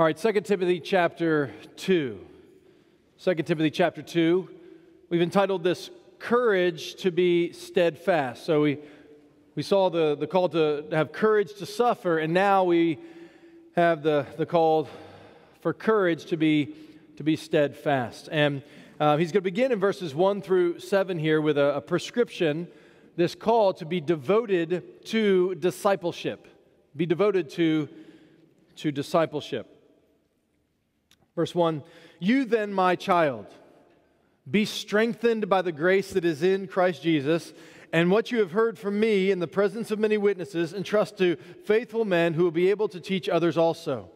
All right, 2 Timothy chapter 2. 2 Timothy chapter 2. We've entitled this, Courage to be Steadfast. So we saw the call to have courage to suffer, and now we have the call for courage to be steadfast. And he's going to begin in verses 1 through 7 here with a prescription, this call to be devoted to discipleship. Be devoted to discipleship. Verse 1, you then, my child, be strengthened by the grace that is in Christ Jesus, and what you have heard from me in the presence of many witnesses, entrust to faithful men who will be able to teach others also.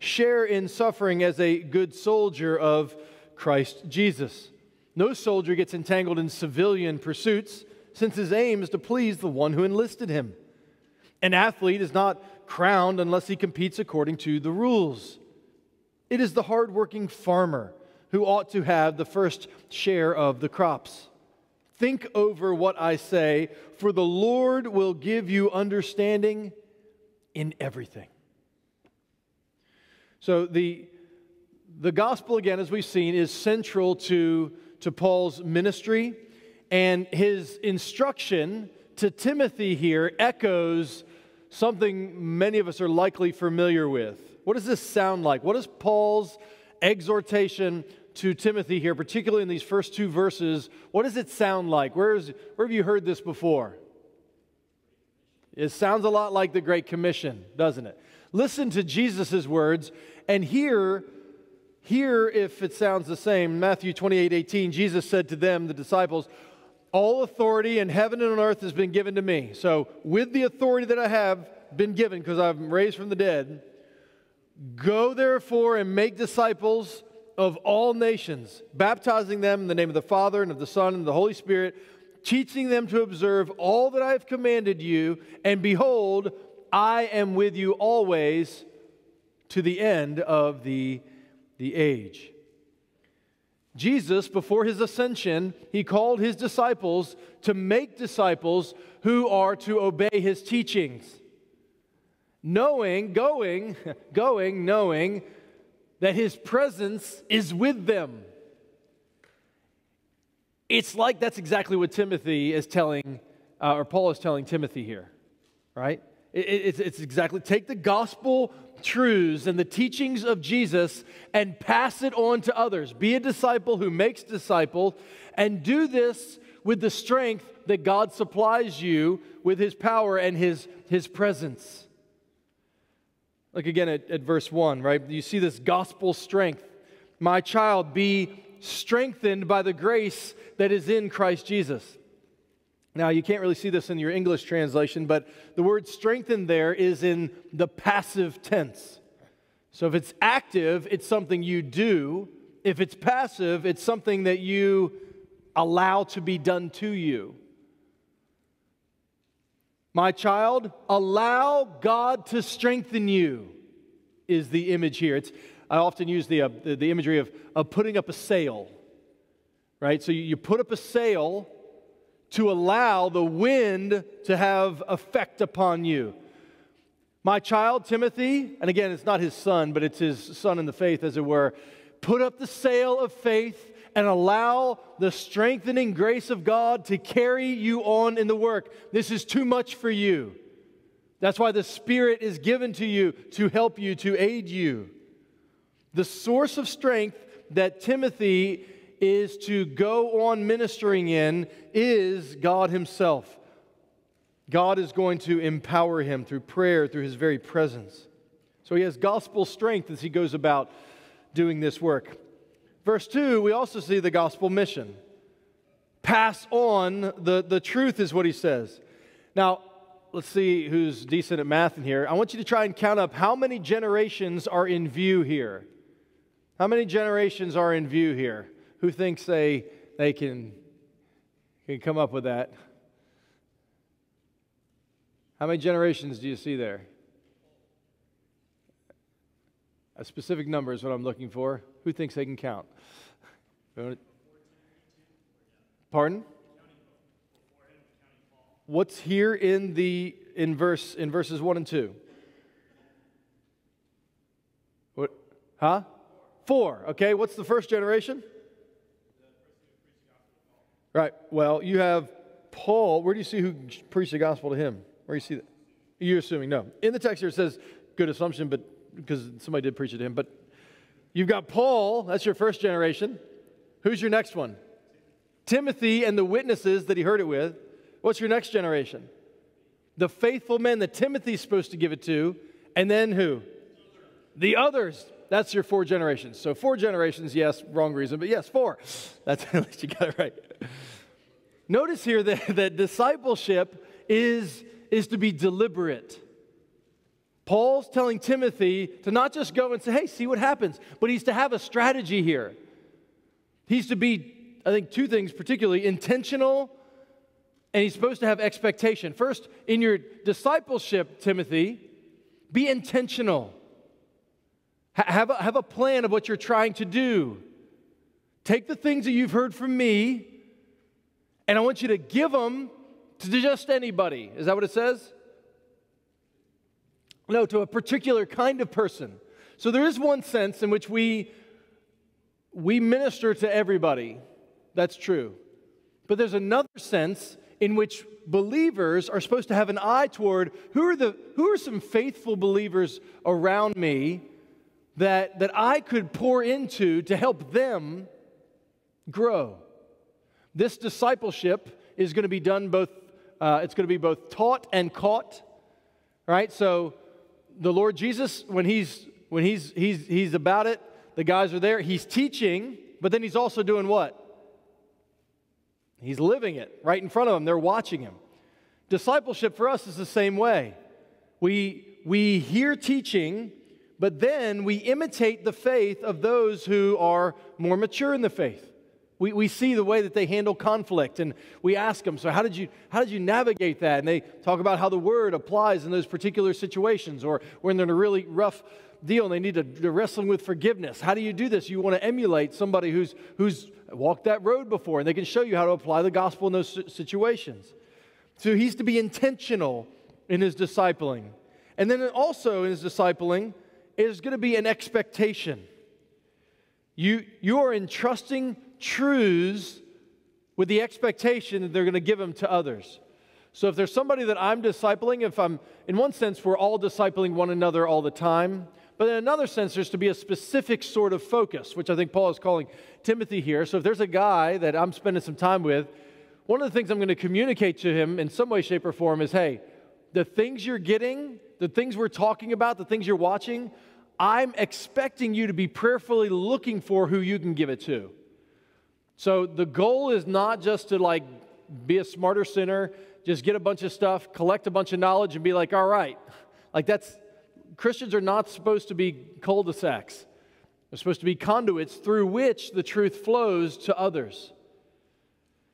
Share in suffering as a good soldier of Christ Jesus. No soldier gets entangled in civilian pursuits, since his aim is to please the one who enlisted him. An athlete is not crowned unless he competes according to the rules. It is the hardworking farmer who ought to have the first share of the crops. Think over what I say, for the Lord will give you understanding in everything. So the gospel, again, as we've seen, is central to Paul's ministry, and his instruction to Timothy here echoes something many of us are likely familiar with. What does this sound like? What is Paul's exhortation to Timothy here, particularly in these first two verses? What does it sound like? Where have you heard this before? It sounds a lot like the Great Commission, doesn't it? Listen to Jesus' words and hear if it sounds the same. Matthew 28:18, Jesus said to them, the disciples, all authority in heaven and on earth has been given to me. So with the authority that I have been given, because I'm raised from the dead, go therefore and make disciples of all nations, baptizing them in the name of the Father and of the Son and the Holy Spirit, teaching them to observe all that I have commanded you, and behold, I am with you always to the end of the age. Jesus, before his ascension, he called his disciples to make disciples who are to obey his teachings, knowing that his presence is with them. It's like that's exactly what Timothy is telling, or Paul is telling Timothy here, right? It's exactly, take the gospel truths and the teachings of Jesus and pass it on to others. Be a disciple who makes disciples, and do this with the strength that God supplies you with his power and his presence. Look again at verse 1, right? You see this gospel strength. My child, be strengthened by the grace that is in Christ Jesus. Now, you can't really see this in your English translation, but the word strengthened there is in the passive tense. So if it's active, it's something you do. If it's passive, it's something that you allow to be done to you. My child, allow God to strengthen you is the image here. I often use the imagery of putting up a sail, right? So you put up a sail to allow the wind to have effect upon you. My child, Timothy, and again, it's not his son, but it's his son in the faith, as it were, put up the sail of faith and allow the strengthening grace of God to carry you on in the work. This is too much for you. That's why the Spirit is given to you to help you, to aid you. The source of strength that Timothy is to go on ministering in is God himself. God is going to empower him through prayer, through his very presence. So he has gospel strength as he goes about doing this work. Verse 2, we also see the gospel mission. Pass on the truth is what he says. Now, let's see who's decent at math in here. I want you to try and count up how many generations are in view here. How many generations are in view here? Who thinks they can come up with that? How many generations do you see there? A specific number is what I'm looking for. Who thinks they can count? Pardon? What's here in verses 1 and 2? What? Huh? Four. Okay, what's the first generation? Right. Well, you have Paul. Where do you see who preached the gospel to him? Where do you see that? You're assuming, no. In the text here it says, good assumption, but because somebody did preach it to him. But you've got Paul. That's your first generation. Who's your next one? Timothy and the witnesses that he heard it with. What's your next generation? The faithful men that Timothy's supposed to give it to. And then who? The others. That's your four generations. So four generations, yes, wrong reason, but yes, four. That's at least you got it right. Notice here that discipleship is to be deliberate. Paul's telling Timothy to not just go and say, hey, see what happens, but he's to have a strategy here. He's to be, I think, two things particularly, intentional, and he's supposed to have expectation. First, in your discipleship, Timothy, be intentional. Have a plan of what you're trying to do. Take the things that you've heard from me, and I want you to give them to just anybody. Is that what it says? No, to a particular kind of person. So there is one sense in which we minister to everybody. That's true. But there's another sense in which believers are supposed to have an eye toward who are some faithful believers around me that I could pour into to help them grow. This discipleship is going to be done both, it's going to be both taught and caught, right? So the Lord Jesus, when he's about it, the guys are there, he's teaching, but then he's also doing what? He's living it right in front of them. They're watching him. Discipleship for us is the same way. We hear teaching, but then we imitate the faith of those who are more mature in the faith. We see the way that they handle conflict, and we ask them, so how did you navigate that? And they talk about how the word applies in those particular situations, or when they're in a really rough deal and they need to wrestle with forgiveness. How do you do this? You want to emulate somebody who's walked that road before, and they can show you how to apply the gospel in those situations. So he's to be intentional in his discipling. And then also in his discipling is going to be an expectation. You are entrusting truths with the expectation that they're going to give them to others. So if there's somebody that I'm discipling, in one sense, we're all discipling one another all the time, but in another sense, there's to be a specific sort of focus, which I think Paul is calling Timothy here. So if there's a guy that I'm spending some time with, one of the things I'm going to communicate to him in some way, shape, or form is, hey, the things you're getting, the things we're talking about, the things you're watching, I'm expecting you to be prayerfully looking for who you can give it to. So the goal is not just to, like, be a smarter sinner, just get a bunch of stuff, collect a bunch of knowledge, and be like, all right. Like, that's, Christians are not supposed to be cul-de-sacs. They're supposed to be conduits through which the truth flows to others.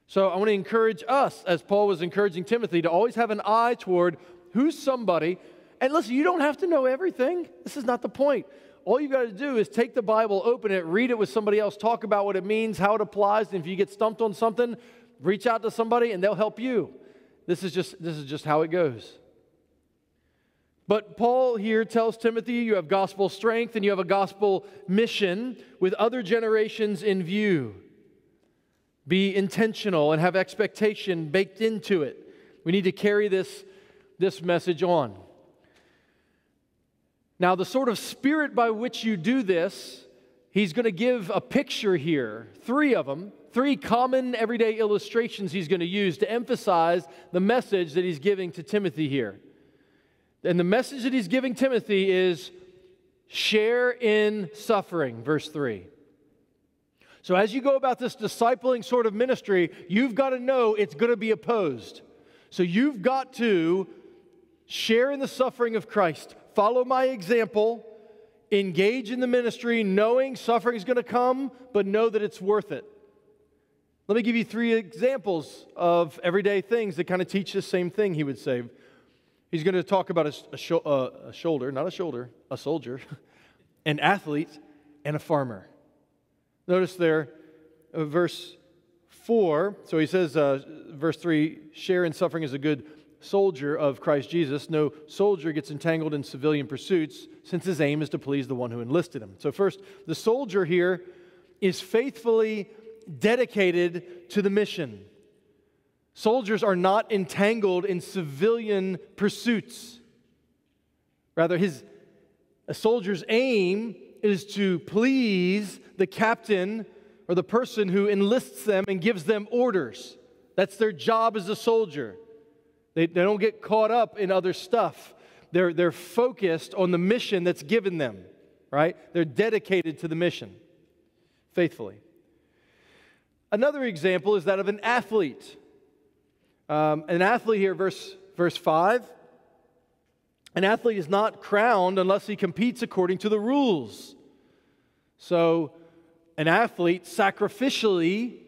So I want to encourage us, as Paul was encouraging Timothy, to always have an eye toward who's somebody. And listen, you don't have to know everything. This is not the point. All you've got to do is take the Bible, open it, read it with somebody else, talk about what it means, how it applies, and if you get stumped on something, reach out to somebody and they'll help you. This is just how it goes. But Paul here tells Timothy, you have gospel strength and you have a gospel mission with other generations in view. Be intentional and have expectation baked into it. We need to carry this message on. Now, the sort of spirit by which you do this, he's going to give a picture here, three of them, three common everyday illustrations he's going to use to emphasize the message that he's giving to Timothy here. And the message that he's giving Timothy is share in suffering, verse 3. So as you go about this discipling sort of ministry, you've got to know it's going to be opposed. So you've got to share in the suffering of Christ. Follow my example, engage in the ministry, knowing suffering is going to come, but know that it's worth it. Let me give you three examples of everyday things that kind of teach the same thing, he would say. He's going to talk about a soldier, an athlete, and a farmer. Notice there, verse 4, so he says, verse 3, share in suffering is a good soldier of Christ Jesus, no soldier gets entangled in civilian pursuits, since his aim is to please the one who enlisted him. So first, the soldier here is faithfully dedicated to the mission. Soldiers are not entangled in civilian pursuits. Rather, a soldier's aim is to please the captain or the person who enlists them and gives them orders. That's their job as a soldier. They don't get caught up in other stuff. They're focused on the mission that's given them, right? They're dedicated to the mission, faithfully. Another example is that of an athlete. An athlete here, verse 5, an athlete is not crowned unless he competes according to the rules. So an athlete sacrificially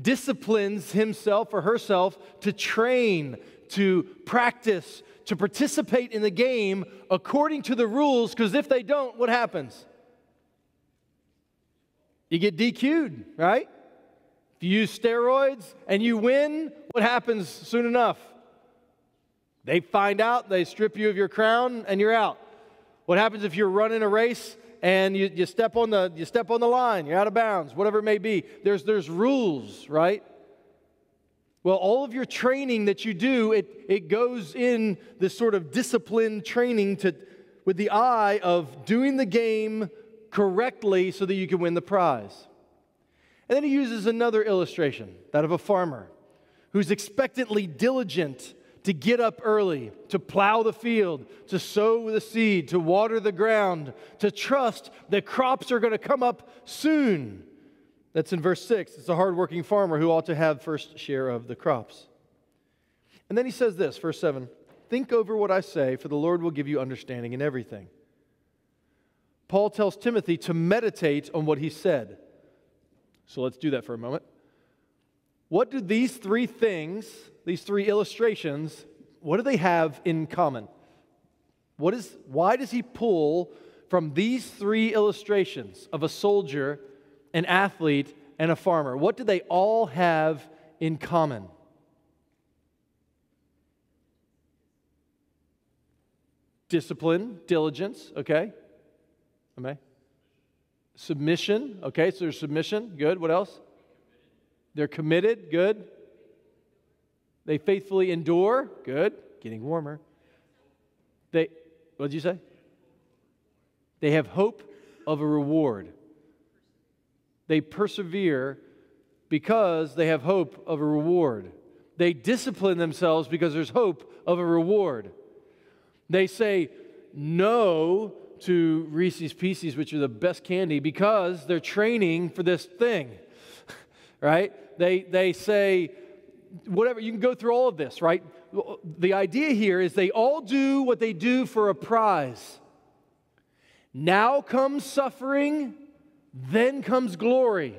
disciplines himself or herself to train, to practice, to participate in the game according to the rules, because if they don't, what happens? You get DQ'd, right? If you use steroids and you win, what happens soon enough? They find out, they strip you of your crown, and you're out. What happens if you're running a race and you step on the line, you're out of bounds, whatever it may be? There's rules, right? Well, all of your training that you do, it goes in this sort of disciplined training with the eye of doing the game correctly so that you can win the prize. And then he uses another illustration, that of a farmer who's expectantly diligent to get up early, to plow the field, to sow the seed, to water the ground, to trust that crops are going to come up soon. That's in verse 6. It's a hardworking farmer who ought to have first share of the crops. And then he says this, verse 7, "Think over what I say, for the Lord will give you understanding in everything." Paul tells Timothy to meditate on what he said. So let's do that for a moment. What do these three things, these three illustrations, what do they have in common? Why does he pull from these three illustrations of a soldier, an athlete, and a farmer? What do they all have in common? Discipline, diligence, okay? Submission, okay, so there's submission, good. What else? They're committed, good. They faithfully endure, good. Getting warmer. What did you say? They have hope of a reward. They persevere because they have hope of a reward. They discipline themselves because there's hope of a reward. They say no to Reese's Pieces, which are the best candy, because they're training for this thing. Right? They say, whatever, you can go through all of this, right? The idea here is they all do what they do for a prize. Now comes suffering, then comes glory.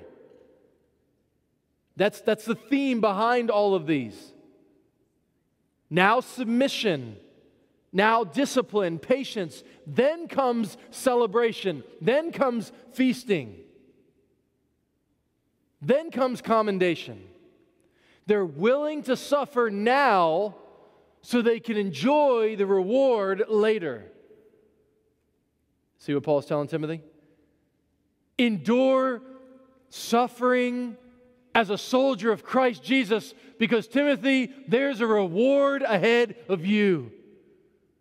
That's the theme behind all of these. Now submission, now discipline, patience, then comes celebration, then comes feasting. Then comes commendation. They're willing to suffer now so they can enjoy the reward later. See what Paul's telling Timothy? Endure suffering as a soldier of Christ Jesus, because, Timothy, there's a reward ahead of you.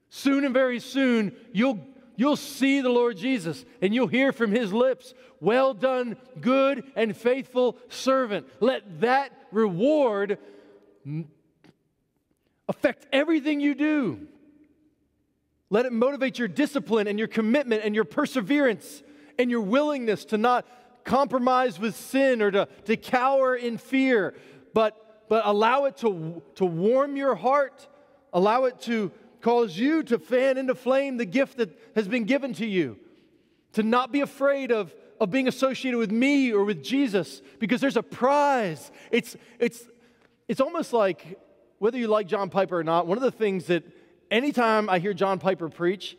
Soon and very soon, you'll see the Lord Jesus, and you'll hear from his lips, "Well done, good and faithful servant." Let that reward affect everything you do. Let it motivate your discipline and your commitment and your perseverance and your willingness to not compromise with sin or to cower in fear, but allow it to warm your heart, allow it to cause you to fan into flame the gift that has been given to you, to not be afraid of being associated with me or with Jesus, because there's a prize. It's almost like, whether you like John Piper or not, one of the things that anytime I hear John Piper preach,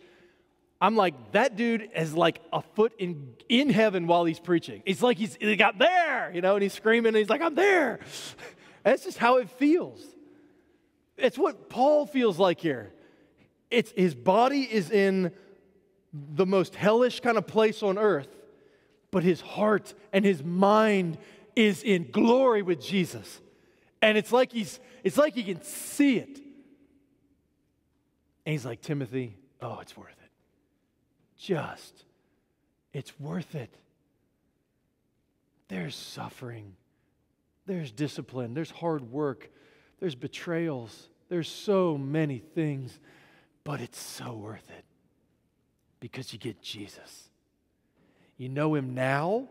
I'm like, that dude is like a foot in heaven while he's preaching. It's like he's got there, you know, and he's screaming, and he's like, "I'm there." That's just how it feels. It's what Paul feels like here. It's his body is in the most hellish kind of place on earth, but his heart and his mind is in glory with Jesus. And it's like he can see it. And he's like, Timothy, oh, it's worth it. Just, it's worth it. There's suffering. There's discipline. There's hard work. There's betrayals. There's so many things, but it's so worth it because you get Jesus. You know him now,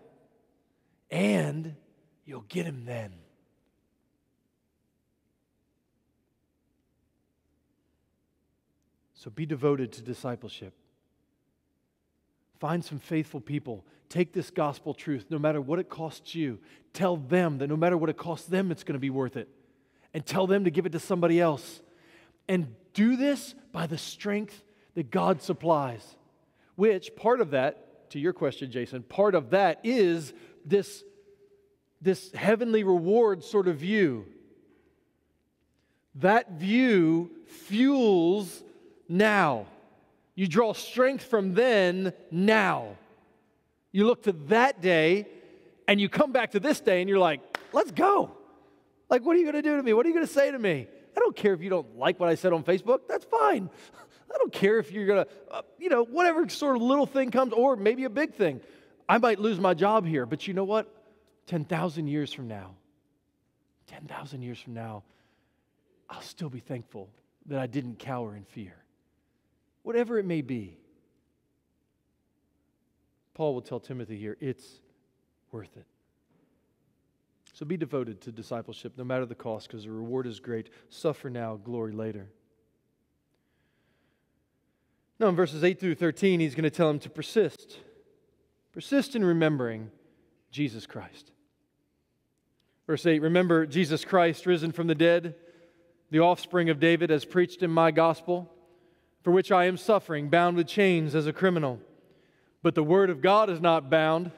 and you'll get him then. So be devoted to discipleship. Find some faithful people. Take this gospel truth, no matter what it costs you. Tell them that no matter what it costs them, it's going to be worth it. And tell them to give it to somebody else. And do this by the strength that God supplies. Which, part of that, to your question, Jason, part of that is this heavenly reward sort of view. That view fuels now. You draw strength from then, now. You look to that day, and you come back to this day, and you're like, let's go. Like, what are you going to do to me? What are you going to say to me? I don't care if you don't like what I said on Facebook. That's fine. I don't care if you're going to, whatever sort of little thing comes, or maybe a big thing. I might lose my job here, but you know what? 10,000 years from now, 10,000 years from now, I'll still be thankful that I didn't cower in fear. Whatever it may be, Paul will tell Timothy here, it's worth it. So be devoted to discipleship, no matter the cost, because the reward is great. Suffer now, glory later. Now in verses 8 through 13, he's going to tell him to persist. Persist in remembering Jesus Christ. Verse 8, remember Jesus Christ, risen from the dead, the offspring of David, as preached in my gospel, for which I am suffering, bound with chains as a criminal. But the word of God is not bound.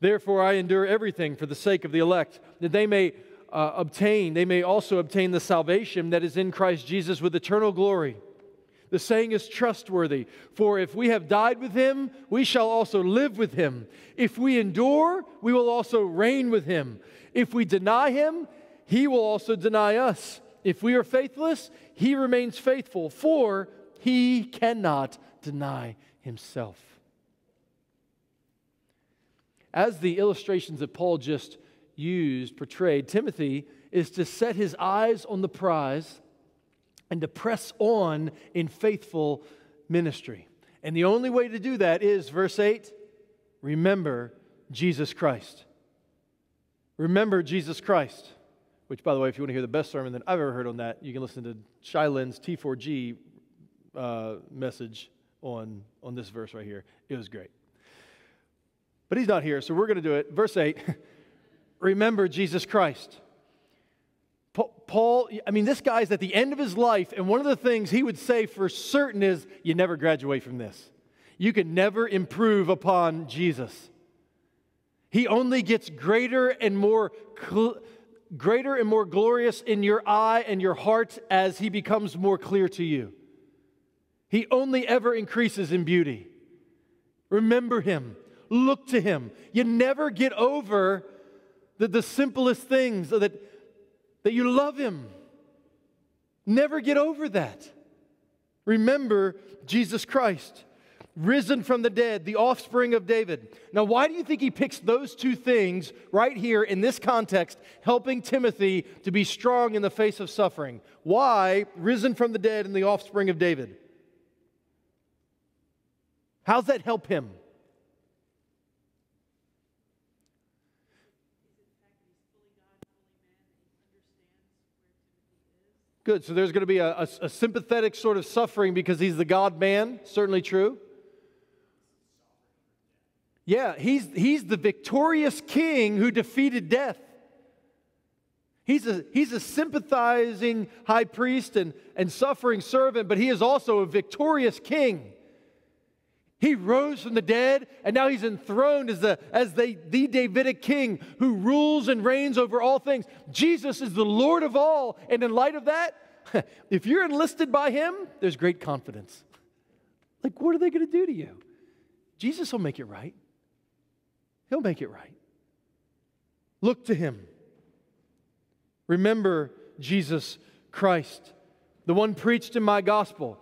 Therefore, I endure everything for the sake of the elect, that they may also obtain the salvation that is in Christ Jesus with eternal glory. The saying is trustworthy, for if we have died with him, we shall also live with him. If we endure, we will also reign with him. If we deny him, he will also deny us. If we are faithless, he remains faithful, for he cannot deny himself. As the illustrations that Paul just used portrayed, Timothy is to set his eyes on the prize and to press on in faithful ministry. And the only way to do that is, verse 8, remember Jesus Christ. Remember Jesus Christ. Which, by the way, if you want to hear the best sermon that I've ever heard on that, you can listen to Shylin's T4G message on this verse right here. It was great. But he's not here, so we're going to do it. Verse 8, remember Jesus Christ. Paul, I mean, this guy's at the end of his life, and one of the things he would say for certain is, you never graduate from this. You can never improve upon Jesus. He only gets greater and more glorious in your eye and your heart as he becomes more clear to you. He only ever increases in beauty. Remember him. Look to him. You never get over the simplest things, that you love him. Never get over that. Remember Jesus Christ, risen from the dead, the offspring of David. Now, why do you think he picks those two things right here in this context, helping Timothy to be strong in the face of suffering? Why risen from the dead and the offspring of David? How's that help him? Good, so there's going to be a sympathetic sort of suffering because he's the God-man, certainly true. Yeah, he's the victorious king who defeated death. He's a sympathizing high priest and suffering servant, but he is also a victorious king. He rose from the dead, and now he's enthroned as the Davidic king who rules and reigns over all things. Jesus is the Lord of all, and in light of that, If you're enlisted by him, there's great confidence. Like, what are they going to do to you? Jesus will make it right. He'll make it right. Look to him. Remember Jesus Christ, the one preached in my gospel.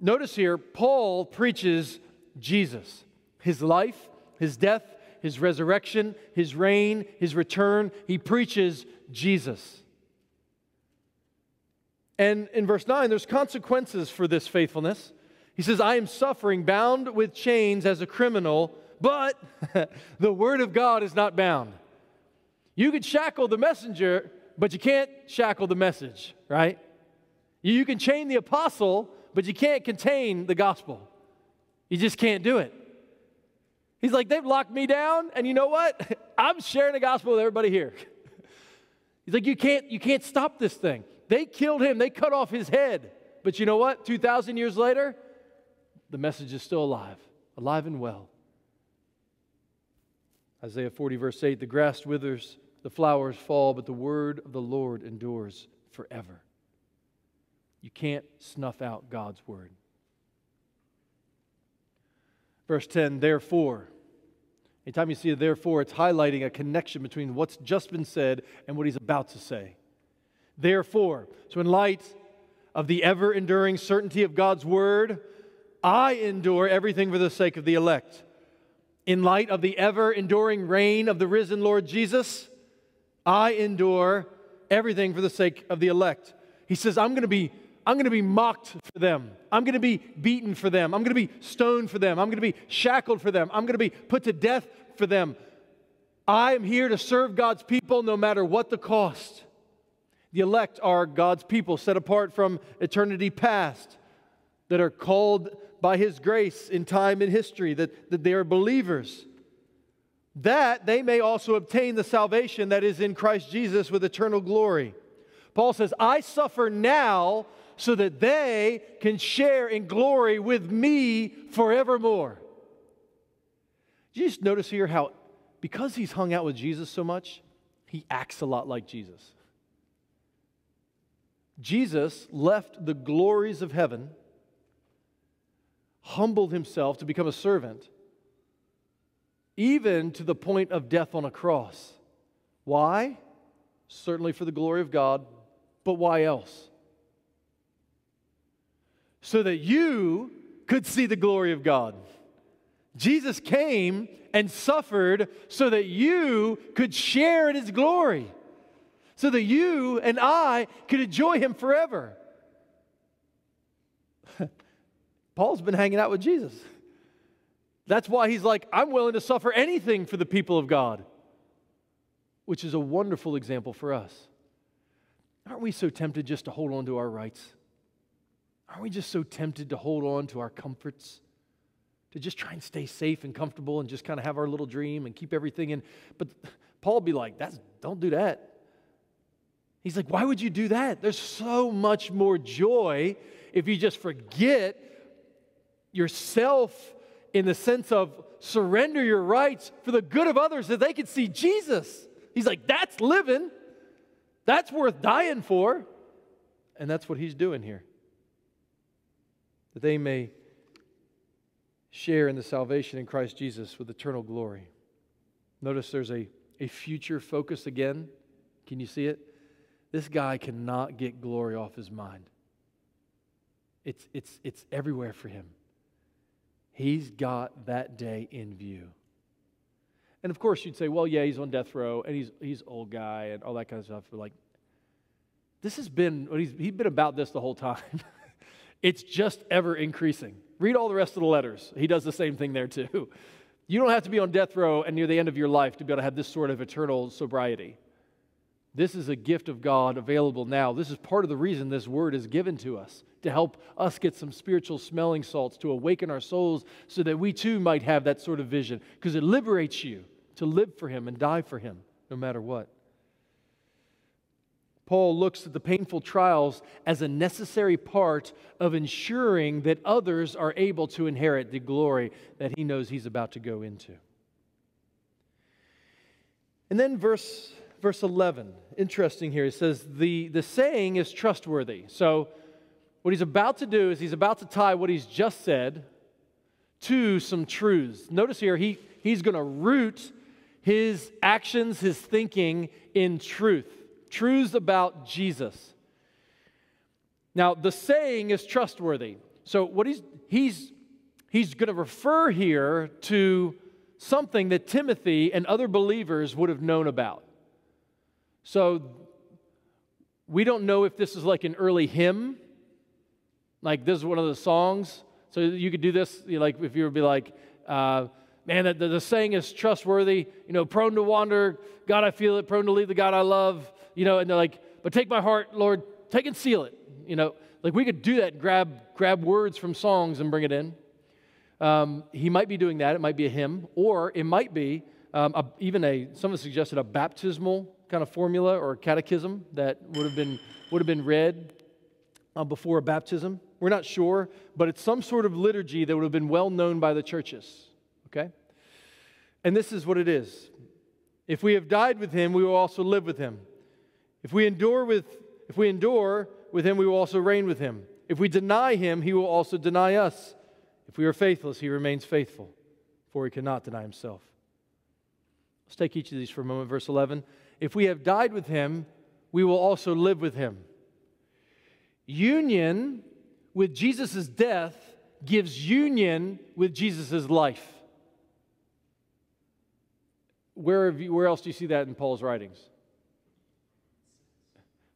Notice here, Paul preaches Jesus, his life, his death, his resurrection, his reign, his return. He preaches Jesus. And in verse 9, there's consequences for this faithfulness. He says, I am suffering, bound with chains as a criminal, but the word of God is not bound. You could shackle the messenger, but you can't shackle the message, right? You can chain the apostle, but you can't contain the gospel. You just can't do it. He's like, they've locked me down, and you know what? I'm sharing the gospel with everybody here. He's like, you can't stop this thing. They killed him. They cut off his head. But you know what? 2,000 years later, the message is still alive, alive and well. Isaiah 40, verse 8, the grass withers, the flowers fall, but the word of the Lord endures forever. You can't snuff out God's word. Verse 10, therefore. Anytime you see a therefore, it's highlighting a connection between what's just been said and what he's about to say. Therefore, so in light of the ever-enduring certainty of God's word, I endure everything for the sake of the elect. In light of the ever-enduring reign of the risen Lord Jesus, I endure everything for the sake of the elect. He says, I'm going to be mocked for them. I'm going to be beaten for them. I'm going to be stoned for them. I'm going to be shackled for them. I'm going to be put to death for them. I am here to serve God's people no matter what the cost. The elect are God's people set apart from eternity past that are called by His grace in time and history, that they are believers, that they may also obtain the salvation that is in Christ Jesus with eternal glory. Paul says, I suffer now so that they can share in glory with me forevermore. Did you just notice here how, because he's hung out with Jesus so much, he acts a lot like Jesus. Jesus left the glories of heaven, humbled himself to become a servant, even to the point of death on a cross. Why? Certainly for the glory of God, but why else? So that you could see the glory of God. Jesus came and suffered so that you could share in His glory, so that you and I could enjoy Him forever. Paul's been hanging out with Jesus. That's why he's like, I'm willing to suffer anything for the people of God, which is a wonderful example for us. Aren't we so tempted just to hold on to our rights? Aren't we just so tempted to hold on to our comforts, to just try and stay safe and comfortable and just kind of have our little dream and keep everything in? But Paul would be like, don't do that. He's like, why would you do that? There's so much more joy if you just forget yourself in the sense of surrender your rights for the good of others that they could see Jesus. He's like, that's living. That's worth dying for. And that's what he's doing here. That they may share in the salvation in Christ Jesus with eternal glory. Notice there's a future focus again. Can you see it? This guy cannot get glory off his mind. It's everywhere for him. He's got that day in view. And of course you'd say, well, yeah, he's on death row and he's old guy and all that kind of stuff. But like, this has been, he's been about this the whole time. It's just ever increasing. Read all the rest of the letters. He does the same thing there too. You don't have to be on death row and near the end of your life to be able to have this sort of eternal sobriety. This is a gift of God available now. This is part of the reason this word is given to us, to help us get some spiritual smelling salts, to awaken our souls so that we too might have that sort of vision, because it liberates you to live for Him and die for Him, no matter what. Paul looks at the painful trials as a necessary part of ensuring that others are able to inherit the glory that he knows he's about to go into. And then verse verse 11, interesting here. He says, the saying is trustworthy. So what he's about to do is he's about to tie what he's just said to some truths. Notice here, he's going to root his actions, his thinking in truth. Truths about Jesus. Now, the saying is trustworthy. So what he's going to refer here to something that Timothy and other believers would have known about. So we don't know if this is like an early hymn, like this is one of the songs. So you could do this, like if you would be like, man, the saying is trustworthy, you know, prone to wander, God, I feel it, prone to leave the God I love, you know, and they're like, but take my heart, Lord, take and seal it, you know. Like we could do that, grab words from songs and bring it in. He might be doing that. It might be a hymn, or it might be someone suggested a baptismal kind of formula or a catechism that would have been read before a baptism. We're not sure, but it's some sort of liturgy that would have been well known by the churches. Okay, and this is what it is: if we have died with him, we will also live with him. If we endure with him, we will also reign with him. If we deny him, he will also deny us. If we are faithless, he remains faithful, for he cannot deny himself. Let's take each of these for a moment. Verse 11, if we have died with him, we will also live with him. Union with Jesus' death gives union with Jesus' life. Where else do you see that in Paul's writings?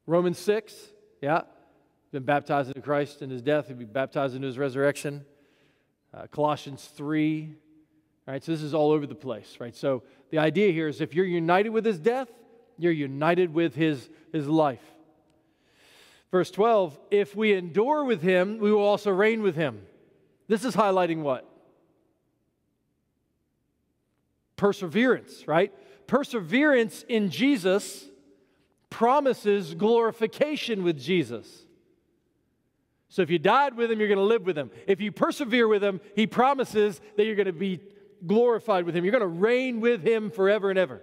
Romans 6, yeah, been baptized into Christ and his death, he'll be baptized into his resurrection. Colossians 3, right? So this is all over the place, right? So the idea here is if you're united with his death, you're united with his life. Verse 12, if we endure with him, we will also reign with him. This is highlighting what? Perseverance, right? Perseverance in Jesus promises glorification with Jesus. So if you died with him, you're going to live with him. If you persevere with him, he promises that you're going to be glorified with him. You're going to reign with him forever and ever.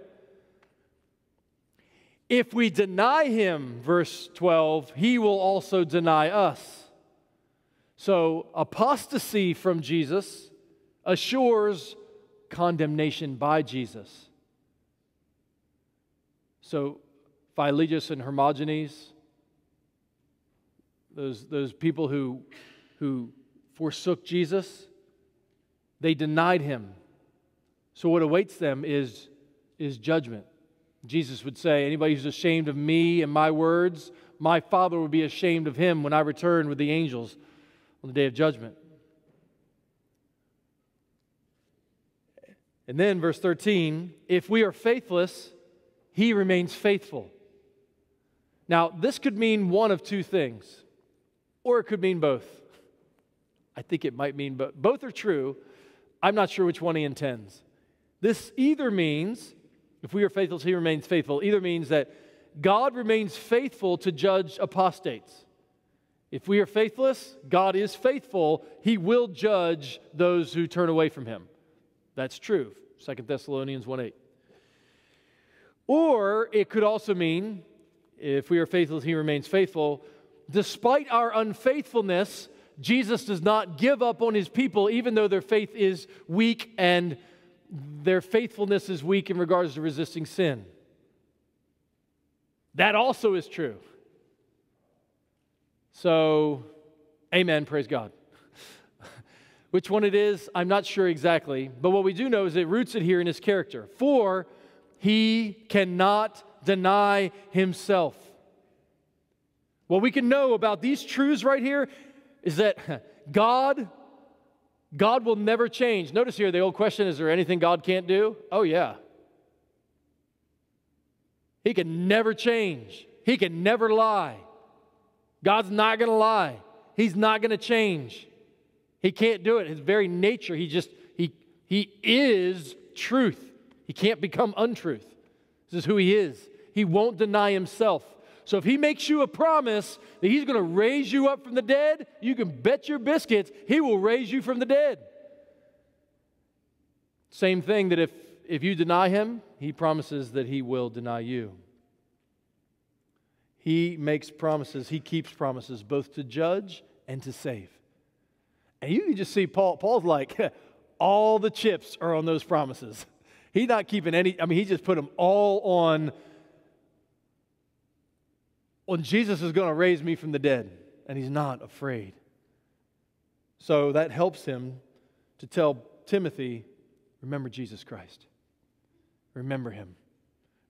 If we deny him, verse 12, he will also deny us. So apostasy from Jesus assures condemnation by Jesus. So Philetus and Hermogenes, those people who forsook Jesus, they denied him. So what awaits them is judgment. Jesus would say, anybody who's ashamed of me and my words, my Father will be ashamed of him when I return with the angels on the day of judgment. And then verse 13, if we are faithless, he remains faithful. Now, this could mean one of two things. Or it could mean both. I think it might mean both. Both are true. I'm not sure which one he intends. This either means, if we are faithful, he remains faithful. Either means that God remains faithful to judge apostates. If we are faithless, God is faithful. He will judge those who turn away from him. That's true. 2 Thessalonians 1:8. Or it could also mean, if we are faithful, he remains faithful. Despite our unfaithfulness, Jesus does not give up on his people, even though their faith is weak and their faithfulness is weak in regards to resisting sin. That also is true. So, amen, praise God. Which one it is, I'm not sure exactly, but what we do know is it roots it here in his character. For he cannot deny himself. What we can know about these truths right here is that God will never change. Notice here, the old question, is there anything God can't do? Oh, yeah. He can never change. He can never lie. God's not going to lie. He's not going to change. He can't do it. His very nature, he is truth. He can't become untruth. This is who he is. He won't deny himself. So if he makes you a promise that he's going to raise you up from the dead, you can bet your biscuits he will raise you from the dead. Same thing that if you deny him, he promises that he will deny you. He makes promises. He keeps promises, both to judge and to save. And you can just see Paul's like, all the chips are on those promises. He's not keeping any, he just put them all on Jesus is going to raise me from the dead, and he's not afraid. So that helps him to tell Timothy, remember Jesus Christ. Remember him.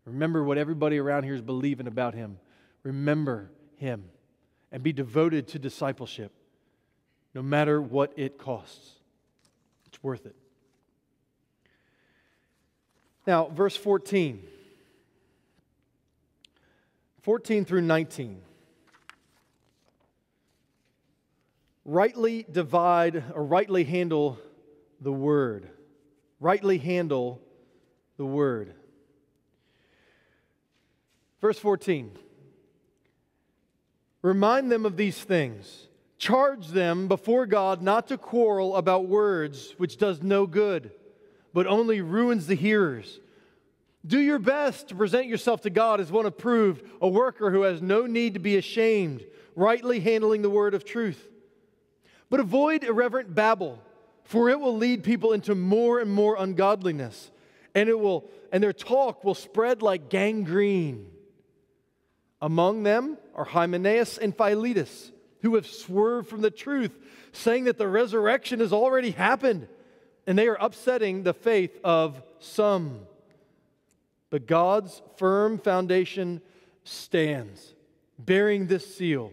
Remember what everybody around here is believing about him. Remember him and be devoted to discipleship, no matter what it costs. It's worth it. Now, verse 14 through 19. Rightly handle the word. Rightly handle the word. Verse 14. Remind them of these things. Charge them before God not to quarrel about words, which does no good, but only ruins the hearers. Do your best to present yourself to God as one approved, a worker who has no need to be ashamed, rightly handling the word of truth. But avoid irreverent babble, for it will lead people into more and more ungodliness, and their talk will spread like gangrene. Among them are Hymenaeus and Philetus, who have swerved from the truth, saying that the resurrection has already happened, and they are upsetting the faith of some. But God's firm foundation stands, bearing this seal.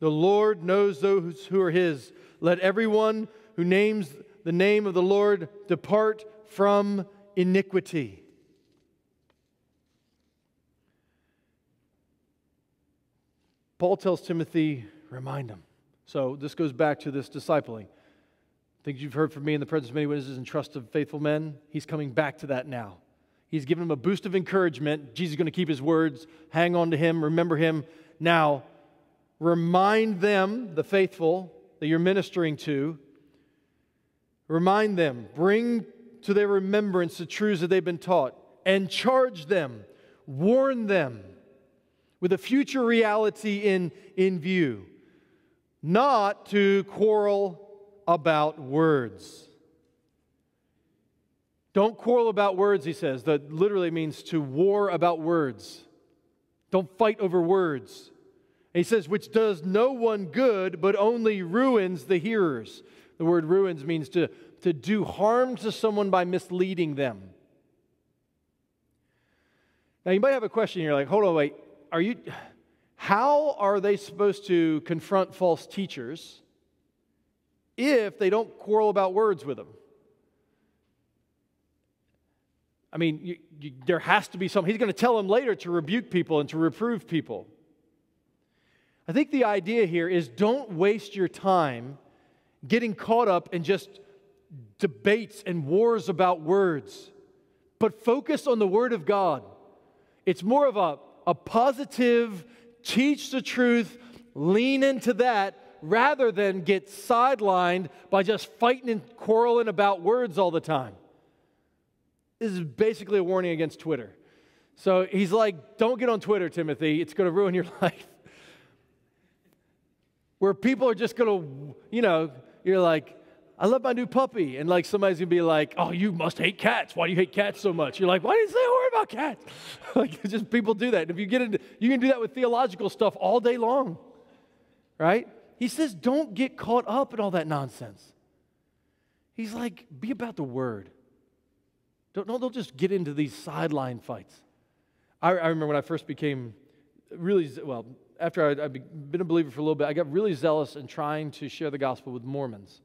The Lord knows those who are his. Let everyone who names the name of the Lord depart from iniquity. Paul tells Timothy, remind him. So this goes back to this discipling. Things you've heard from me in the presence of many witnesses and trust of faithful men. He's coming back to that now. He's given him a boost of encouragement. Jesus is going to keep his words. Hang on to him. Remember him. Now, remind them, the faithful that you're ministering to, remind them, bring to their remembrance the truths that they've been taught, and charge them, warn them with a future reality in view, not to quarrel about words. Don't quarrel about words, he says. That literally means to war about words. Don't fight over words. And he says, which does no one good, but only ruins the hearers. The word ruins means to do harm to someone by misleading them. Now, you might have a question here, like, hold on, wait. How are they supposed to confront false teachers if they don't quarrel about words with them? There has to be something. He's going to tell him later to rebuke people and to reprove people. I think the idea here is don't waste your time getting caught up in just debates and wars about words, but focus on the Word of God. It's more of a positive, teach the truth, lean into that, rather than get sidelined by just fighting and quarreling about words all the time. This is basically a warning against Twitter. So he's like, don't get on Twitter, Timothy. It's going to ruin your life. Where people are just going to, you're like, I love my new puppy. And like somebody's going to be like, oh, you must hate cats. Why do you hate cats so much? You're like, why didn't you say a word about cats? Like, just people do that. And if you get into, you can do that with theological stuff all day long, right? He says, don't get caught up in all that nonsense. He's like, be about the Word. Don't just get into these sideline fights. I remember when I first became really, well, after I'd been a believer for a little bit, I got really zealous in trying to share the gospel with Mormons.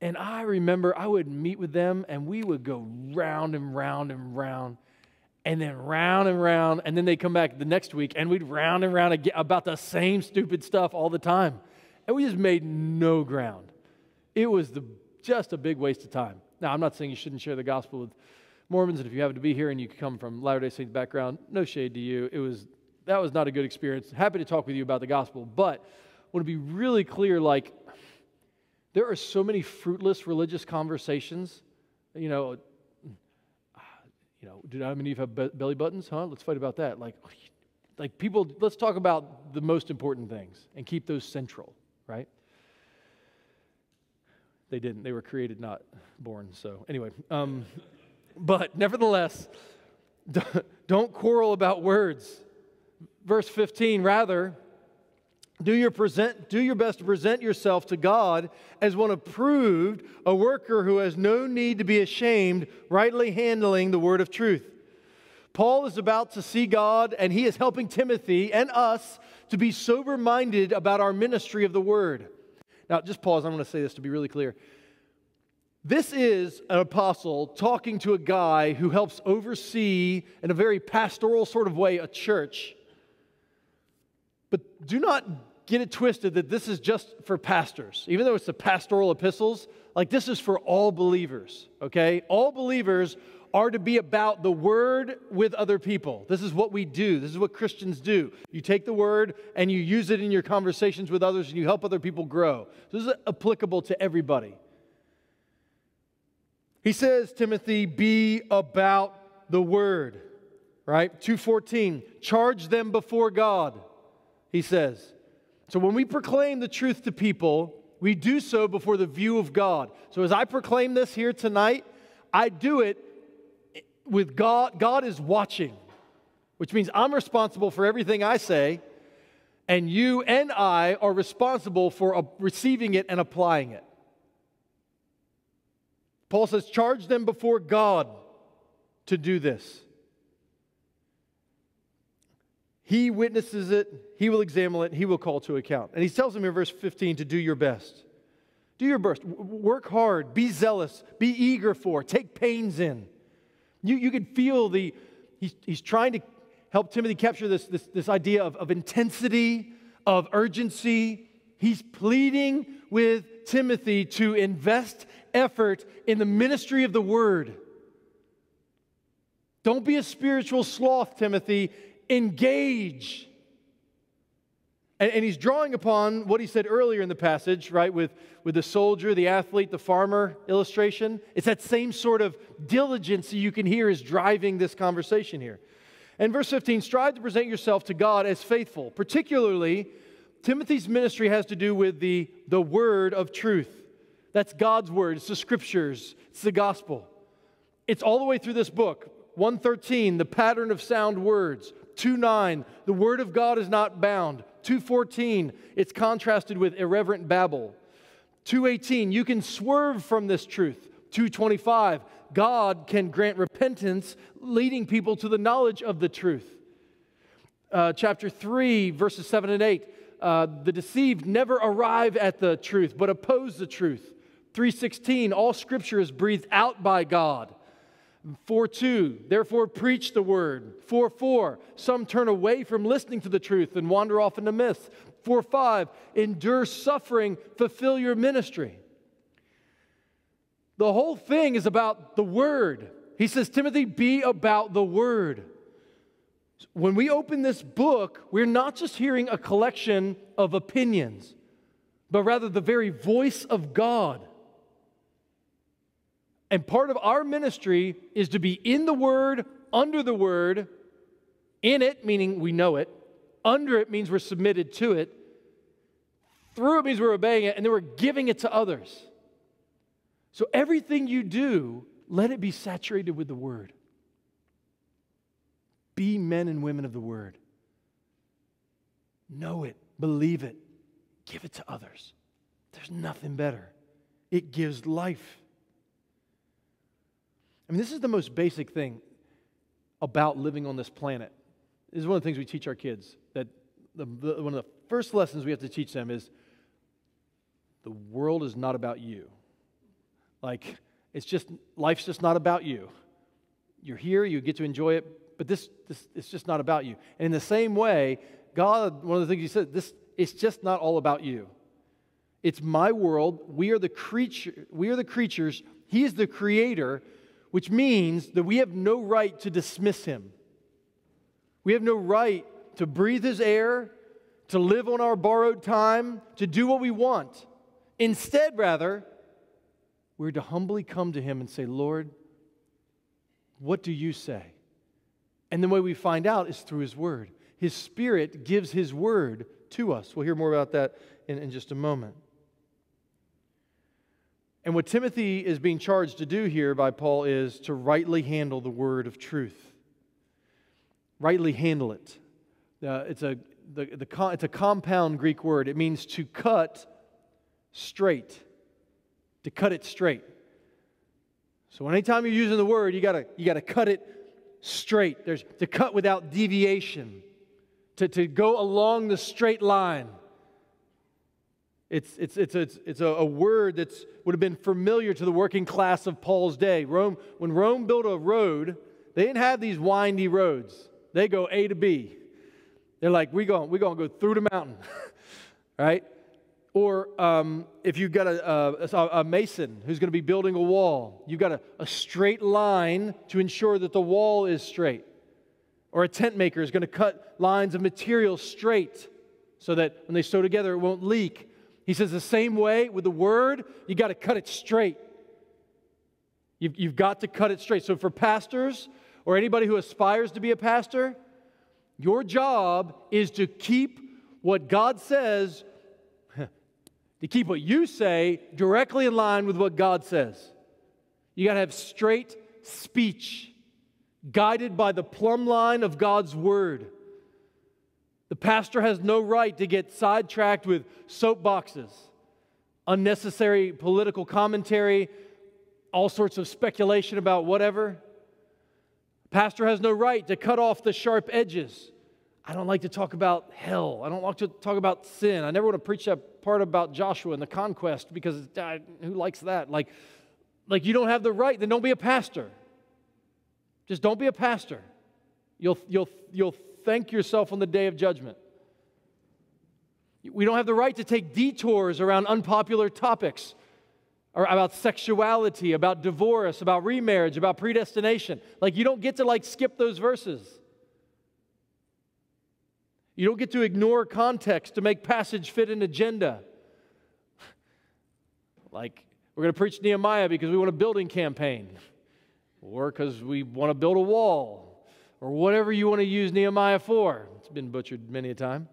And I remember I would meet with them, and we would go round and round and round, and then round and round, and then they'd come back the next week, and we'd round and round again about the same stupid stuff all the time. And we just made no ground. It was just a big waste of time. Now, I'm not saying you shouldn't share the gospel with Mormons, and if you happen to be here and you come from Latter-day Saints background, no shade to you. That was not a good experience. Happy to talk with you about the gospel, but I want to be really clear, like, there are so many fruitless religious conversations. Did Adam and Eve have belly buttons? Huh? Let's fight about that. Like, Like people, let's talk about the most important things and keep those central, right? They didn't. They were created, not born. So anyway, but nevertheless, don't quarrel about words. Verse 15, rather, do your best to present yourself to God as one approved, a worker who has no need to be ashamed, rightly handling the word of truth. Paul is about to see God, and he is helping Timothy and us to be sober-minded about our ministry of the word. Now, just pause. I'm going to say this to be really clear. This is an apostle talking to a guy who helps oversee, in a very pastoral sort of way, a church. But do not get it twisted that this is just for pastors. Even though it's the pastoral epistles, like this is for all believers, okay? All believers are to be about the word with other people. This is what we do. This is what Christians do. You take the word and you use it in your conversations with others and you help other people grow. So this is applicable to everybody. He says, Timothy, be about the word, right? 2:14, charge them before God, he says. So when we proclaim the truth to people, we do so before the view of God. So as I proclaim this here tonight, I do it with God. God is watching, which means I'm responsible for everything I say, and you and I are responsible for receiving it and applying it. Paul says, charge them before God to do this. He witnesses it, he will examine it, he will call to account. And he tells him in verse 15 to do your best. Do your best. Work hard, be zealous, be eager for, take pains in. You could feel the, he's trying to help Timothy capture this idea of intensity, of urgency. He's pleading with Timothy to invest effort in the ministry of the word. Don't be a spiritual sloth, Timothy. Engage. And he's drawing upon what he said earlier in the passage, right, with the soldier, the athlete, the farmer illustration. It's that same sort of diligence that you can hear is driving this conversation here. And verse 15, strive to present yourself to God as faithful. Particularly, Timothy's ministry has to do with the word of truth. That's God's word. It's the scriptures. It's the gospel. It's all the way through this book. 1:13, the pattern of sound words. 2:9, the word of God is not bound. 2:14, it's contrasted with irreverent babble. 2:18, you can swerve from this truth. 2:25, God can grant repentance, leading people to the knowledge of the truth. Chapter 3, verses 7 and 8, the deceived never arrive at the truth, but oppose the truth. 3:16, all scripture is breathed out by God. 4:2, therefore preach the word. 4:4, some turn away from listening to the truth and wander off into myths. 4:5, endure suffering, fulfill your ministry. The whole thing is about the word. He says, Timothy, be about the word. When we open this book, we're not just hearing a collection of opinions, but rather the very voice of God. And part of our ministry is to be in the Word, under the Word, in it, meaning we know it, under it means we're submitted to it, through it means we're obeying it, and then we're giving it to others. So everything you do, let it be saturated with the Word. Be men and women of the Word. Know it, believe it, give it to others. There's nothing better. It gives life. I mean, this is the most basic thing about living on this planet. This is one of the things we teach our kids, that one of the first lessons we have to teach them is the world is not about you. Like, it's just, life's just not about you. You're here, you get to enjoy it, but this it's just not about you. And in the same way, God, one of the things he said, it's just not all about you. It's my world. We are the creatures. He is the creator, which means that we have no right to dismiss him. We have no right to breathe his air, to live on our borrowed time, to do what we want. Instead, rather, we're to humbly come to him and say, Lord, what do you say? And the way we find out is through his word. His Spirit gives His Word to us. We'll hear more about that in just a moment. And what Timothy is being charged to do here by Paul is to rightly handle the word of truth. Rightly handle it. It's a compound Greek word. It means to cut straight. To cut it straight. So anytime you're using the word, you gotta cut it straight. There's to cut without deviation. To go along the straight line. It's a word that would have been familiar to the working class of Paul's day. When Rome built a road, they didn't have these windy roads. They go A to B. They're like, we're going to go through the mountain, right? Or if you've got a mason who's going to be building a wall, you've got a straight line to ensure that the wall is straight. Or a tent maker is going to cut lines of material straight so that when they sew together, it won't leak. He says the same way with the word, you got to cut it straight. You've got to cut it straight. So for pastors or anybody who aspires to be a pastor, your job is to keep what God says, to keep what you say directly in line with what God says. You got to have straight speech, guided by the plumb line of God's word. The pastor has no right to get sidetracked with soapboxes, unnecessary political commentary, all sorts of speculation about whatever. The pastor has no right to cut off the sharp edges. I don't like to talk about hell. I don't like to talk about sin. I never want to preach that part about Joshua and the conquest because who likes that? Like you don't have the right. Then don't be a pastor. Just don't be a pastor. You'll thank yourself on the day of judgment. We don't have the right to take detours around unpopular topics or about sexuality, about divorce, about remarriage, about predestination. Like, you don't get to, skip those verses. You don't get to ignore context to make passage fit an agenda. We're going to preach Nehemiah because we want a building campaign or because we want to build a wall. Or whatever you want to use Nehemiah for. It's been butchered many a time.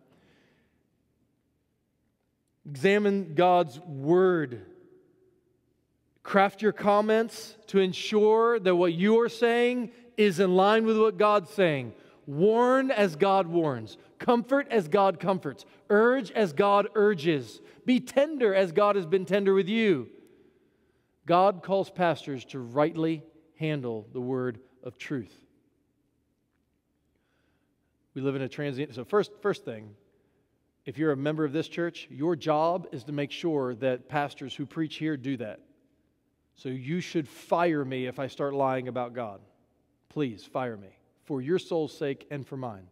Examine God's word. Craft your comments to ensure that what you are saying is in line with what God's saying. Warn as God warns. Comfort as God comforts. Urge as God urges. Be tender as God has been tender with you. God calls pastors to rightly handle the word of truth. We live in a transient... So first thing, if you're a member of this church, your job is to make sure that pastors who preach here do that. So you should fire me if I start lying about God. Please, fire me. For your soul's sake and for mine.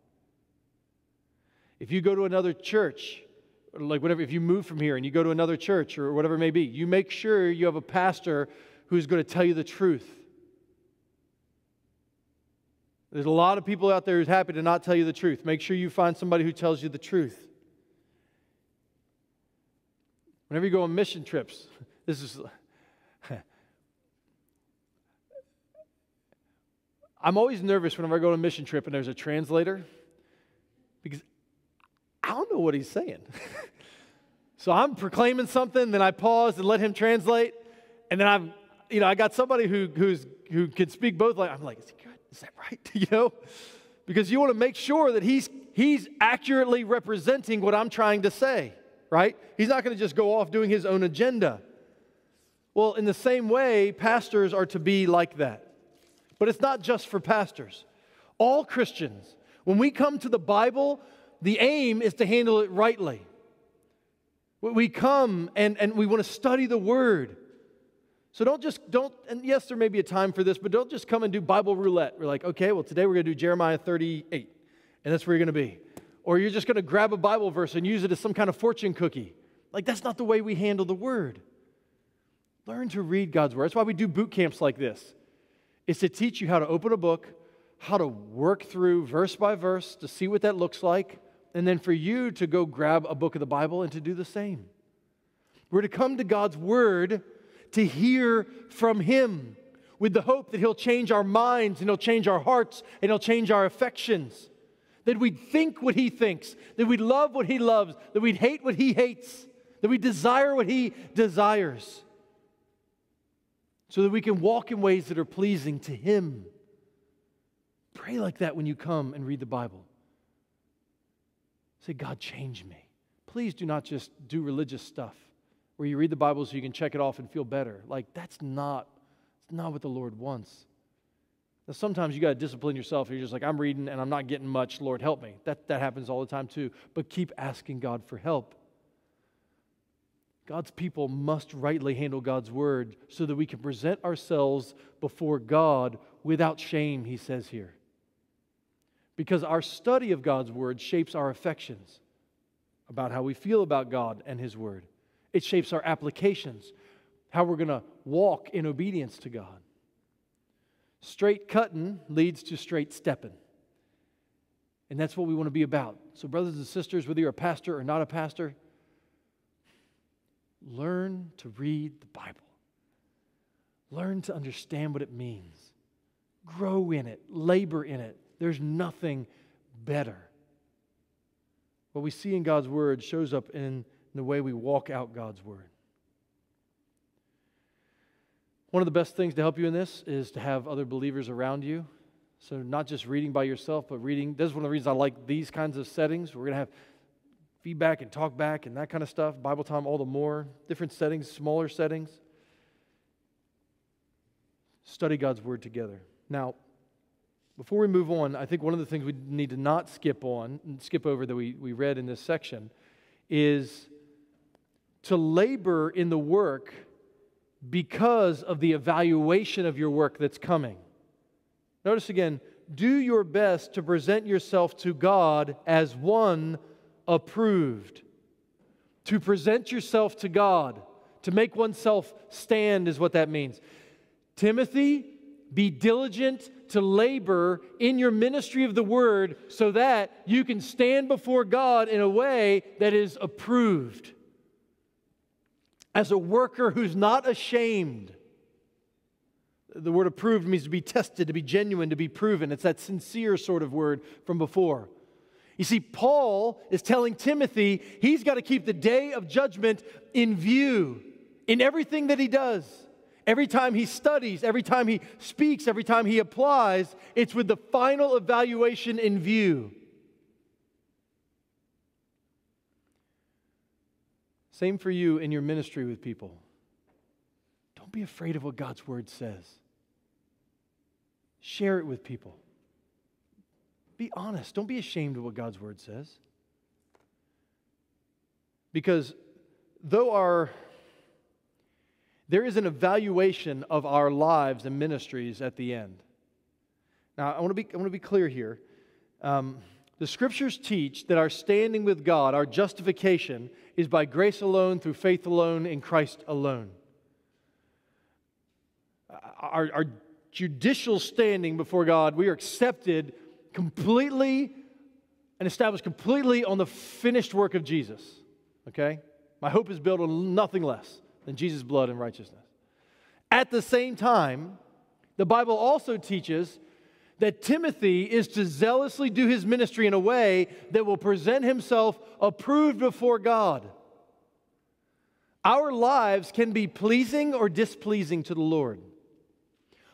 If you go to another church, if you move from here and you go to another church or whatever it may be, you make sure you have a pastor who's going to tell you the truth. There's a lot of people out there who's happy to not tell you the truth. Make sure you find somebody who tells you the truth. Whenever you go on mission trips, I'm always nervous whenever I go on a mission trip and there's a translator because I don't know what he's saying. So I'm proclaiming something, then I pause and let him translate, and then I got somebody who can speak both. Is he good? Is that right? Because you want to make sure that he's accurately representing what I'm trying to say, right? He's not going to just go off doing his own agenda. Well, in the same way, pastors are to be like that. But it's not just for pastors. All Christians, when we come to the Bible, the aim is to handle it rightly. We come and we want to study the Word. So and yes, there may be a time for this, but don't just come and do Bible roulette. We're like, okay, well, today we're going to do Jeremiah 38, and that's where you're going to be. Or you're just going to grab a Bible verse and use it as some kind of fortune cookie. That's not the way we handle the Word. Learn to read God's Word. That's why we do boot camps like this. It's to teach you how to open a book, how to work through verse by verse to see what that looks like, and then for you to go grab a book of the Bible and to do the same. We're to come to God's Word to hear from Him with the hope that He'll change our minds and He'll change our hearts and He'll change our affections. that we'd think what he thinks, that we'd love what he loves, that we'd hate what he hates, that we desire what he desires, so that we can walk in ways that are pleasing to him. Pray like that when you come and read the Bible. Say, God, change me. Please do not just do religious stuff where you read the Bible so you can check it off and feel better. Like, that's not what the Lord wants. Now, sometimes you got to discipline yourself. You're just like, I'm reading and I'm not getting much. Lord, help me. That happens all the time too. But keep asking God for help. God's people must rightly handle God's word so that we can present ourselves before God without shame, he says here. Because our study of God's word shapes our affections about how we feel about God and his word. It shapes our applications, how we're going to walk in obedience to God. Straight cutting leads to straight stepping. And that's what we want to be about. So brothers and sisters, whether you're a pastor or not a pastor, learn to read the Bible. Learn to understand what it means. Grow in it. Labor in it. There's nothing better. What we see in God's word shows up in the way we walk out God's word. One of the best things to help you in this is to have other believers around you. So not just reading by yourself, but reading. This is one of the reasons I like these kinds of settings. We're going to have feedback and talk back and that kind of stuff. Bible time all the more. Different settings, smaller settings. Study God's word together. Now, before we move on, I think one of the things we need to not skip over that we read in this section is to labor in the work because of the evaluation of your work that's coming. Notice again, do your best to present yourself to God as one approved. To present yourself to God, to make oneself stand is what that means. Timothy, be diligent to labor in your ministry of the word so that you can stand before God in a way that is approved. As a worker who's not ashamed. The word approved means to be tested, to be genuine, to be proven. It's that sincere sort of word from before. You see, Paul is telling Timothy he's got to keep the day of judgment in view in everything that he does. Every time he studies, every time he speaks, every time he applies, it's with the final evaluation in view. Same for you in your ministry with people. Don't be afraid of what God's word says. Share it with people. Be honest. Don't be ashamed of what God's word says. Because though there is an evaluation of our lives and ministries at the end. Now, I want to be clear here. The Scriptures teach that our standing with God, our justification, is by grace alone, through faith alone, in Christ alone. Our judicial standing before God, we are accepted completely and established completely on the finished work of Jesus. Okay? My hope is built on nothing less than Jesus' blood and righteousness. At the same time, the Bible also teaches that Timothy is to zealously do his ministry in a way that will present himself approved before God. Our lives can be pleasing or displeasing to the Lord.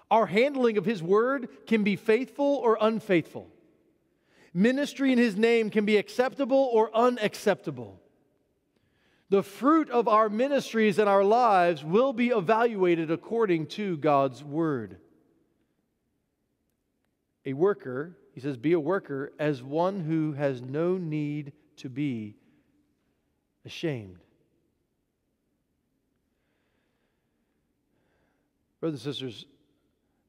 Our handling of his word can be faithful or unfaithful. Ministry in his name can be acceptable or unacceptable. The fruit of our ministries and our lives will be evaluated according to God's word. A worker, he says, be a worker as one who has no need to be ashamed. Brothers and sisters,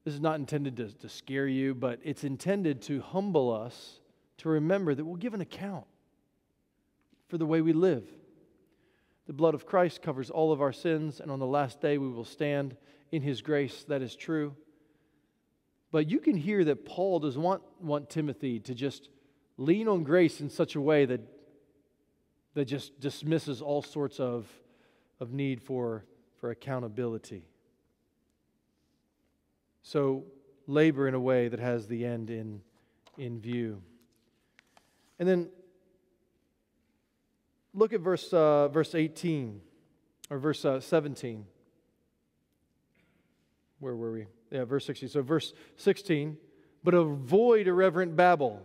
this is not intended to scare you, but it's intended to humble us to remember that we'll give an account for the way we live. The blood of Christ covers all of our sins, and on the last day we will stand in his grace. That is true. But you can hear that Paul doesn't want Timothy to just lean on grace in such a way that just dismisses all sorts of need for accountability. So labor in a way that has the end in view. And then look at verse 17. Where were we? Yeah, verse 16. So verse 16, but avoid irreverent babble,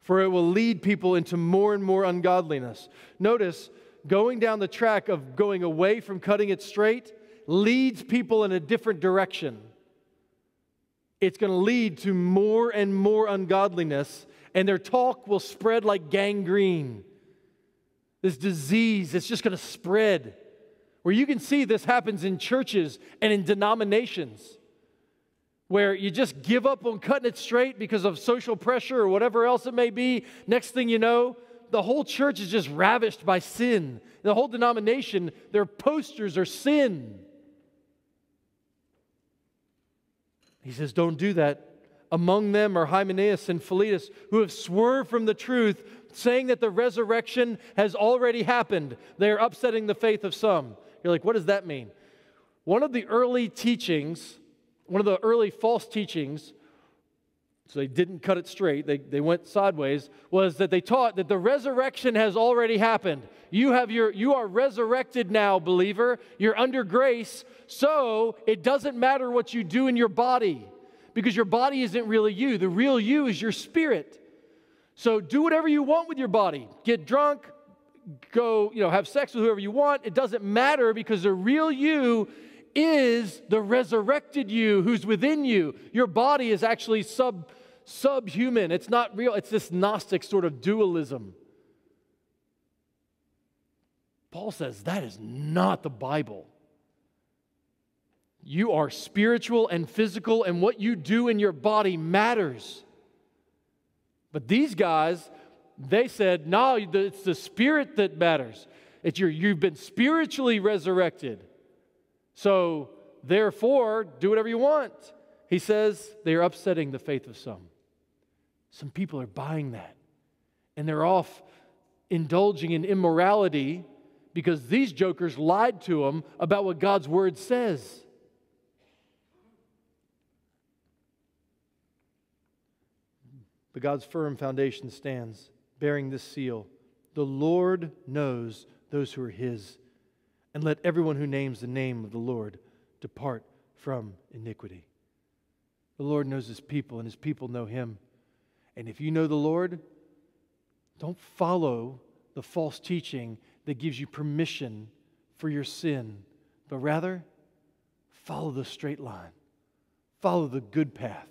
for it will lead people into more and more ungodliness. Notice, going down the track of going away from cutting it straight leads people in a different direction. It's going to lead to more and more ungodliness, and their talk will spread like gangrene. This disease, it's just going to spread. Where you can see this happens in churches and in denominations, where you just give up on cutting it straight because of social pressure or whatever else it may be. Next thing you know, the whole church is just ravished by sin. The whole denomination, their posters are sin. He says, don't do that. Among them are Hymenaeus and Philetus, who have swerved from the truth, saying that the resurrection has already happened. They are upsetting the faith of some. You're like, what does that mean? One of the early false teachings, so they didn't cut it straight, they went sideways, was that they taught that the resurrection has already happened. You are resurrected now, believer. You're under grace, so it doesn't matter what you do in your body, because your body isn't really you. The real you is your spirit. So do whatever you want with your body. Get drunk, go, have sex with whoever you want. It doesn't matter, because the real you is the resurrected you who's within you. Your body is actually subhuman. It's not real. It's this Gnostic sort of dualism. Paul says that is not the Bible. You are spiritual and physical, and what you do in your body matters. But these guys, they said, no, it's the spirit that matters. You've been spiritually resurrected. So, therefore, do whatever you want. He says they're upsetting the faith of some. Some people are buying that. And they're off indulging in immorality because these jokers lied to them about what God's word says. But God's firm foundation stands, bearing this seal. The Lord knows those who are His. And let everyone who names the name of the Lord depart from iniquity. The Lord knows His people, and His people know Him. And if you know the Lord, don't follow the false teaching that gives you permission for your sin, but rather follow the straight line. Follow the good path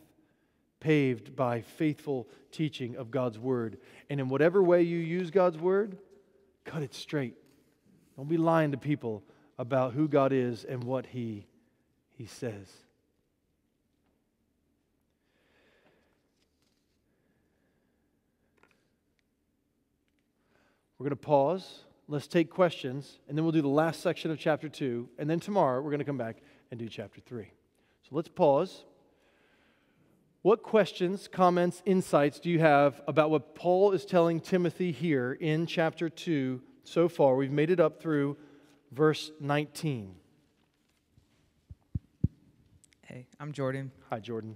paved by faithful teaching of God's Word. And in whatever way you use God's Word, cut it straight. Don't be lying to people about who God is and what He says. We're going to pause. Let's take questions, and then we'll do the last section of chapter 2, and then tomorrow we're going to come back and do chapter 3. So let's pause. What questions, comments, insights do you have about what Paul is telling Timothy here in chapter 2? So far, we've made it up through verse 19. Hey, I'm Jordan. Hi, Jordan.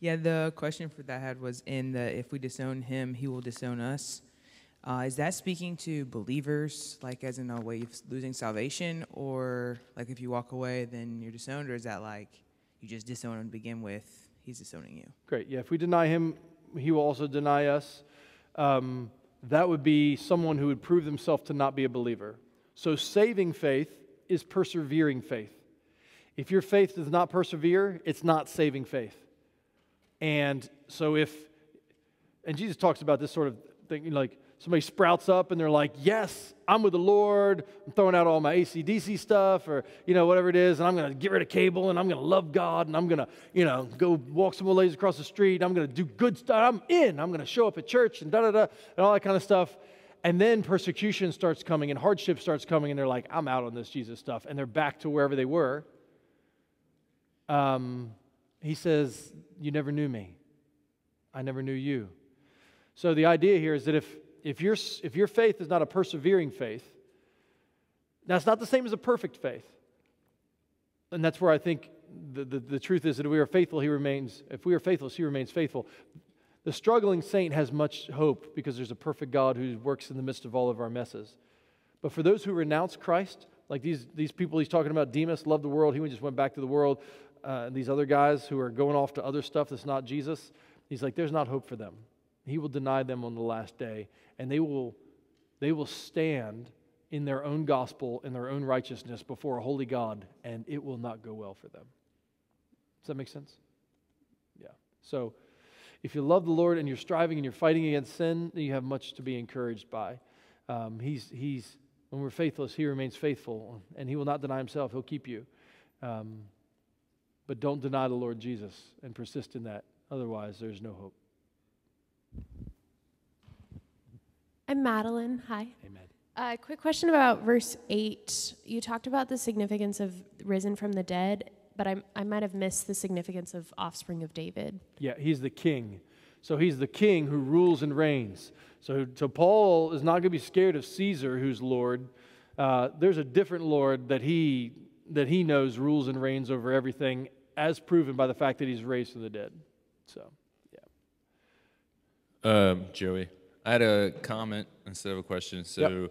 The question for that I had was in the if we disown him, he will disown us. Is that speaking to believers, like as in a way of losing salvation, or like if you walk away, then you're disowned, or is that like you just disown him to begin with, he's disowning you? Great, yeah, if we deny him, he will also deny us. That would be someone who would prove themselves to not be a believer. So saving faith is persevering faith. If your faith does not persevere, it's not saving faith. And so and Jesus talks about this sort of thing, like somebody sprouts up and they're like, yes, I'm with the Lord, I'm throwing out all my AC/DC stuff or, whatever it is, and I'm going to get rid of cable and I'm going to love God and I'm going to, go walk some old ladies across the street. I'm going to do good stuff. I'm going to show up at church and da-da-da and all that kind of stuff. And then persecution starts coming and hardship starts coming and they're like, I'm out on this Jesus stuff. And they're back to wherever they were. He says, you never knew me. I never knew you. So the idea here is that if your faith is not a persevering faith, now it's not the same as a perfect faith. And that's where I think the truth is that if we are faithful, He remains faithful. The struggling saint has much hope because there's a perfect God who works in the midst of all of our messes. But for those who renounce Christ, like these people he's talking about, Demas loved the world, he just went back to the world, and these other guys who are going off to other stuff that's not Jesus, he's like, there's not hope for them. He will deny them on the last day, and they will stand in their own gospel, in their own righteousness before a holy God, and it will not go well for them. Does that make sense? Yeah. So if you love the Lord and you're striving and you're fighting against sin, you have much to be encouraged by. When we're faithless, He remains faithful, and He will not deny Himself. He'll keep you. But don't deny the Lord Jesus and persist in that. Otherwise, there's no hope. I'm Madeline. Hi. Amen. Quick question about verse 8. You talked about the significance of risen from the dead, but I might have missed the significance of offspring of David. Yeah, he's the king. So he's the king who rules and reigns. So Paul is not going to be scared of Caesar, who's Lord. There's a different Lord that he knows rules and reigns over everything, as proven by the fact that he's raised from the dead. So, yeah. Joey, I had a comment instead of a question. So,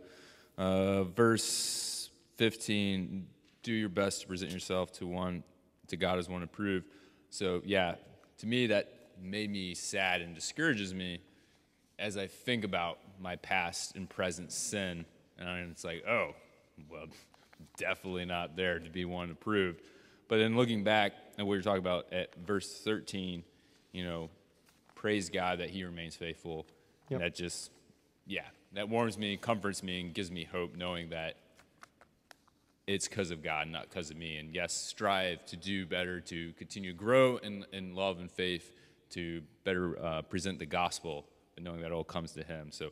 yep. Verse 15, do your best to present yourself to God as one approved. So, yeah, to me that made me sad and discourages me as I think about my past and present sin. And it's like, oh, well, definitely not there to be one approved. But then looking back at what you're talking about at verse 13, you know, praise God that He remains faithful. Yep. And that just, yeah, that warms me, comforts me, and gives me hope knowing that it's because of God, not because of me. And yes, strive to do better, to continue to grow in love and faith, to better present the gospel, but knowing that it all comes to Him. So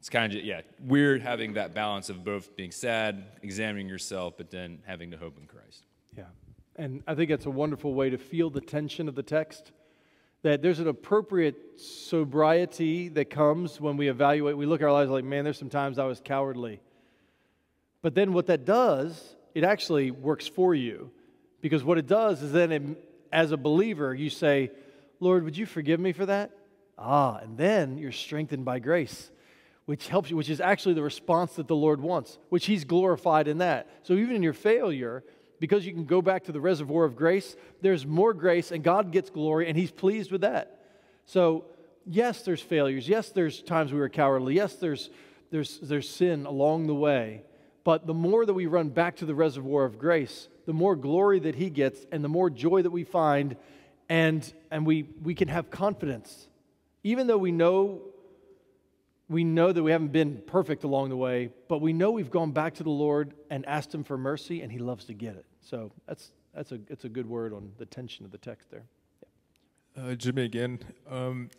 it's kind of, yeah, weird having that balance of both being sad, examining yourself, but then having the hope in Christ. Yeah, and I think that's a wonderful way to feel the tension of the text, that there's an appropriate sobriety that comes when we evaluate. We look at our lives like, man, there's some times I was cowardly. But then what that does, it actually works for you, because what it does is then as a believer, you say, Lord, would you forgive me for that? And then you're strengthened by grace, which helps you, which is actually the response that the Lord wants, which He's glorified in that. So even in your failure, because you can go back to the reservoir of grace, there's more grace, and God gets glory, and He's pleased with that. So yes, there's failures. Yes, there's times we were cowardly. Yes, there's sin along the way. But the more that we run back to the reservoir of grace, the more glory that He gets, and the more joy that we find. And we can have confidence, even though we know that we haven't been perfect along the way, but we know we've gone back to the Lord and asked Him for mercy, and He loves to get it. So that's a good word on the tension of the text there. Yeah. Jimmy, again,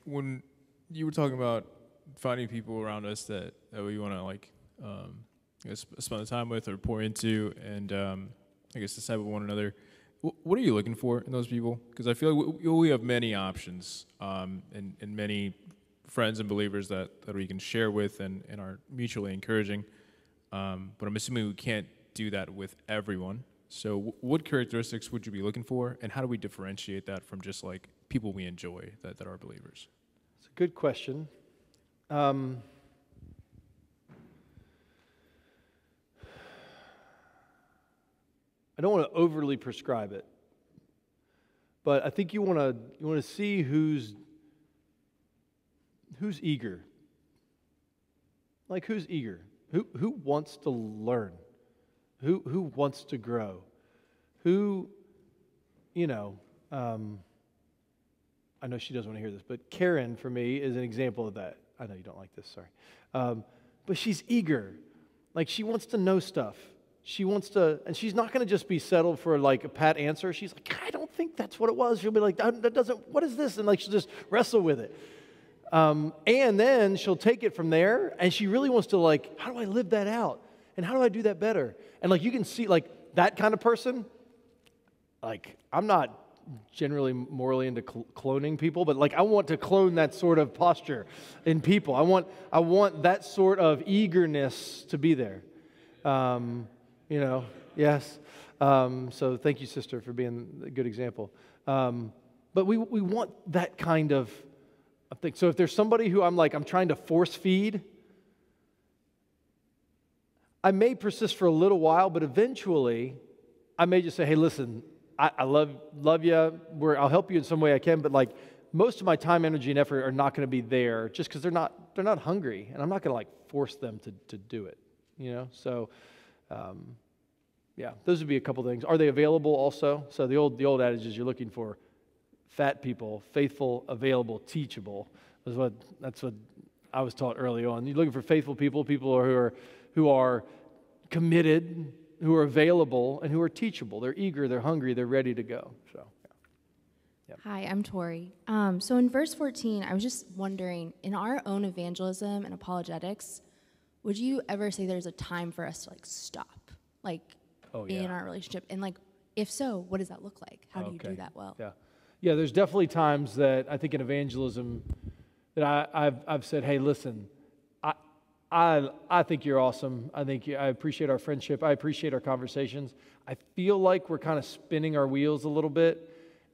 when you were talking about finding people around us that we want to spend the time with or pour into, and disciple one another. What are you looking for in those people? Because I feel like we have many options and many friends and believers that we can share with and are mutually encouraging. But I'm assuming we can't do that with everyone. So what characteristics would you be looking for, and how do we differentiate that from just like people we enjoy that are believers? It's a good question. I don't want to overly prescribe it, but I think you want to see who's eager. Like, who's eager? Who wants to learn? Who wants to grow? I know she doesn't want to hear this, but Karen for me is an example of that. I know you don't like this, sorry. But she's eager. Like, she wants to know stuff. She wants to, and she's not going to just be settled for like a pat answer. She's like, I don't think that's what it was. She'll be like, that doesn't, what is this? And like, she'll just wrestle with it. And then she'll take it from there, and she really wants to like, how do I live that out? And how do I do that better? And like, you can see like that kind of person, like, I'm not generally morally into cloning people, but like, I want to clone that sort of posture in people. I want that sort of eagerness to be there. Yes. So thank you, sister, for being a good example. But we want that kind of of things. So if there's somebody who I'm trying to force feed, I may persist for a little while, but eventually I may just say, hey, listen, I love you. I'll help you in some way I can, but most of my time, energy, and effort are not going to be there just because they're not hungry, and I'm not going to force them to do it, So, yeah, those would be a couple things. Are they available also? So the old adage is you're looking for fat people, faithful, available, teachable. That's what I was taught early on. You're looking for faithful people, who are committed, who are available, and who are teachable. They're eager, they're hungry, they're ready to go. So. Yep. Hi, I'm Tori. So in verse 14, I was just wondering, in our own evangelism and apologetics, would you ever say there's a time for us to stop, in our relationship? And if so, what does that look like? How do you do that well? Yeah. There's definitely times that I think in evangelism that I've said, hey, listen, I think you're awesome. I appreciate our friendship. I appreciate our conversations. I feel like we're kind of spinning our wheels a little bit.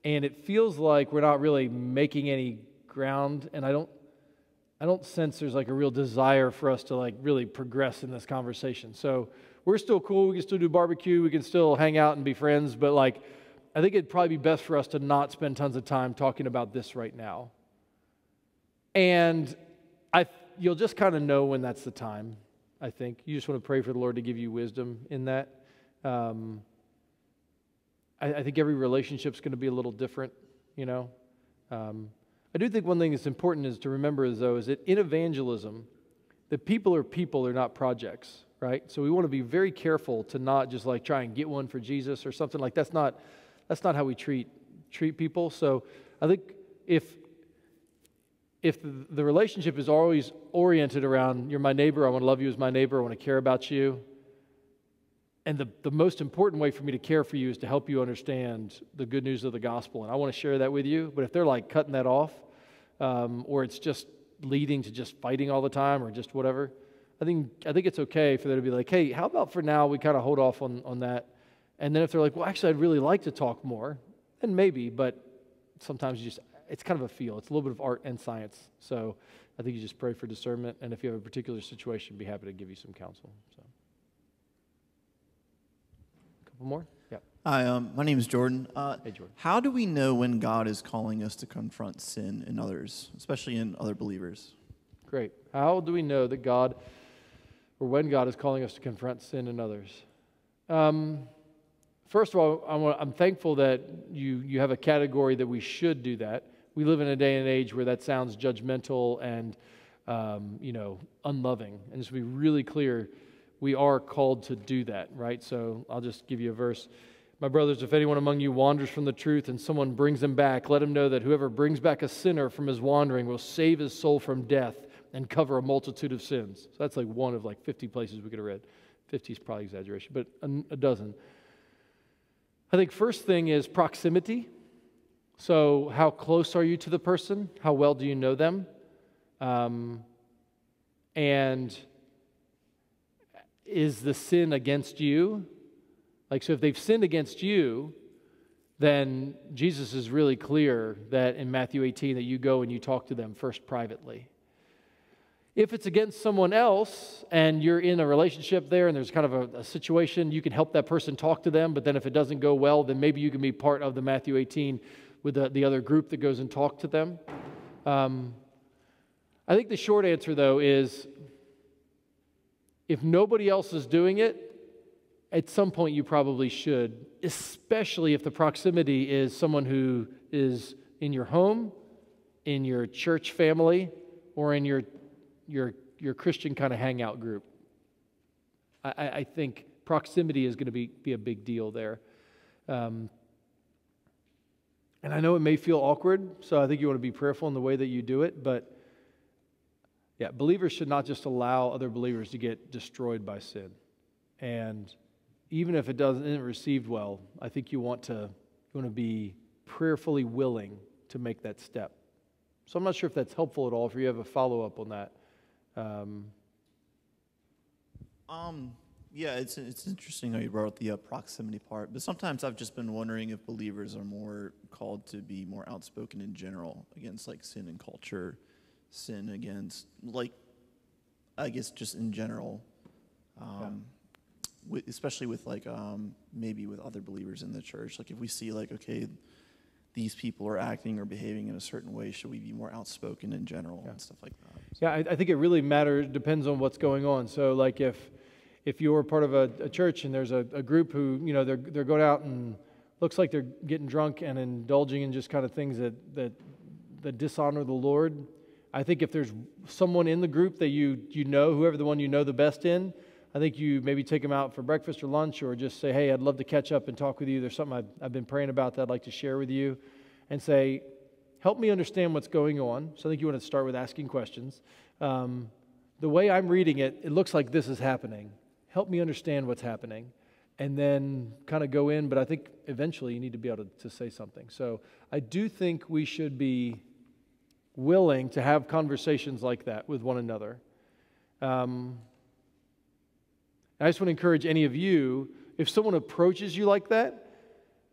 And it feels like we're not really making any ground, and I don't sense there's a real desire for us to really progress in this conversation. So we're still cool. We can still do barbecue. We can still hang out and be friends. But I think it'd probably be best for us to not spend tons of time talking about this right now. And you'll just kind of know when that's the time. I think you just want to pray for the Lord to give you wisdom in that. I think every relationship's going to be a little different, I do think one thing that's important is to remember, though, is that in evangelism, the people are not projects, right? So we want to be very careful to not just try and get one for Jesus or something like that. That's not how we treat people. So I think if the relationship is always oriented around you're my neighbor, I want to love you as my neighbor, I want to care about you. And the most important way for me to care for you is to help you understand the good news of the gospel. And I want to share that with you. But if they're cutting that off, or it's just leading to just fighting all the time or just whatever, I think it's okay for them to be hey, how about for now we kind of hold off on that? And then if they're well, actually, I'd really like to talk more, then maybe. But sometimes it's kind of a feel. It's a little bit of art and science. So I think you just pray for discernment. And if you have a particular situation, be happy to give you some counsel. So. More? Yeah. Hi, my name is Jordan. Hey, Jordan. How do we know when God is calling us to confront sin in others, especially in other believers? Great. How do we know that God, or when God is calling us to confront sin in others? First of all, I'm thankful that you have a category that we should do that. We live in a day and age where that sounds judgmental and unloving, and just to be really clear. We are called to do that, right? So I'll just give you a verse. My brothers, if anyone among you wanders from the truth and someone brings him back, let him know that whoever brings back a sinner from his wandering will save his soul from death and cover a multitude of sins. So that's one of 50 places we could have read. 50 is probably exaggeration, but a dozen. I think first thing is proximity. So how close are you to the person? How well do you know them? And is the sin against you? So if they've sinned against you, then Jesus is really clear that in Matthew 18 that you go and you talk to them first privately. If it's against someone else and you're in a relationship there and there's kind of a situation, you can help that person talk to them, but then if it doesn't go well, then maybe you can be part of the Matthew 18 with the other group that goes and talk to them. I think the short answer, though, is if nobody else is doing it, at some point you probably should, especially if the proximity is someone who is in your home, in your church family, or in your Christian kind of hangout group. I think proximity is going to be a big deal there. And I know it may feel awkward, so I think you want to be prayerful in the way that you do it, but yeah, believers should not just allow other believers to get destroyed by sin. And even if it isn't received well, I think you want to be prayerfully willing to make that step. So I'm not sure if that's helpful at all, if you have a follow-up on that. Yeah, it's interesting how you brought up the proximity part, but sometimes I've just been wondering if believers are more called to be more outspoken in general against like sin and culture, sin against like, I guess just in general, especially with like maybe with other believers in the church. Like if we see like, okay, these people are acting or behaving in a certain way, should we be more outspoken in general and stuff like that? So. Yeah, I think it really matters, depends on what's going on. So like if you're part of a church and there's a group who, you know, they're going out and looks like they're getting drunk and indulging in just kind of things that dishonor the Lord, I think if there's someone in the group that you know, whoever the one you know the best in, I think you maybe take them out for breakfast or lunch or just say, hey, I'd love to catch up and talk with you. There's something I've been praying about that I'd like to share with you, and say, help me understand what's going on. So I think you want to start with asking questions. The way I'm reading it, it looks like this is happening. Help me understand what's happening, and then kind of go in. But I think eventually you need to be able to say something. So I do think we should be willing to have conversations like that with one another. I just want to encourage any of you, if someone approaches you like that,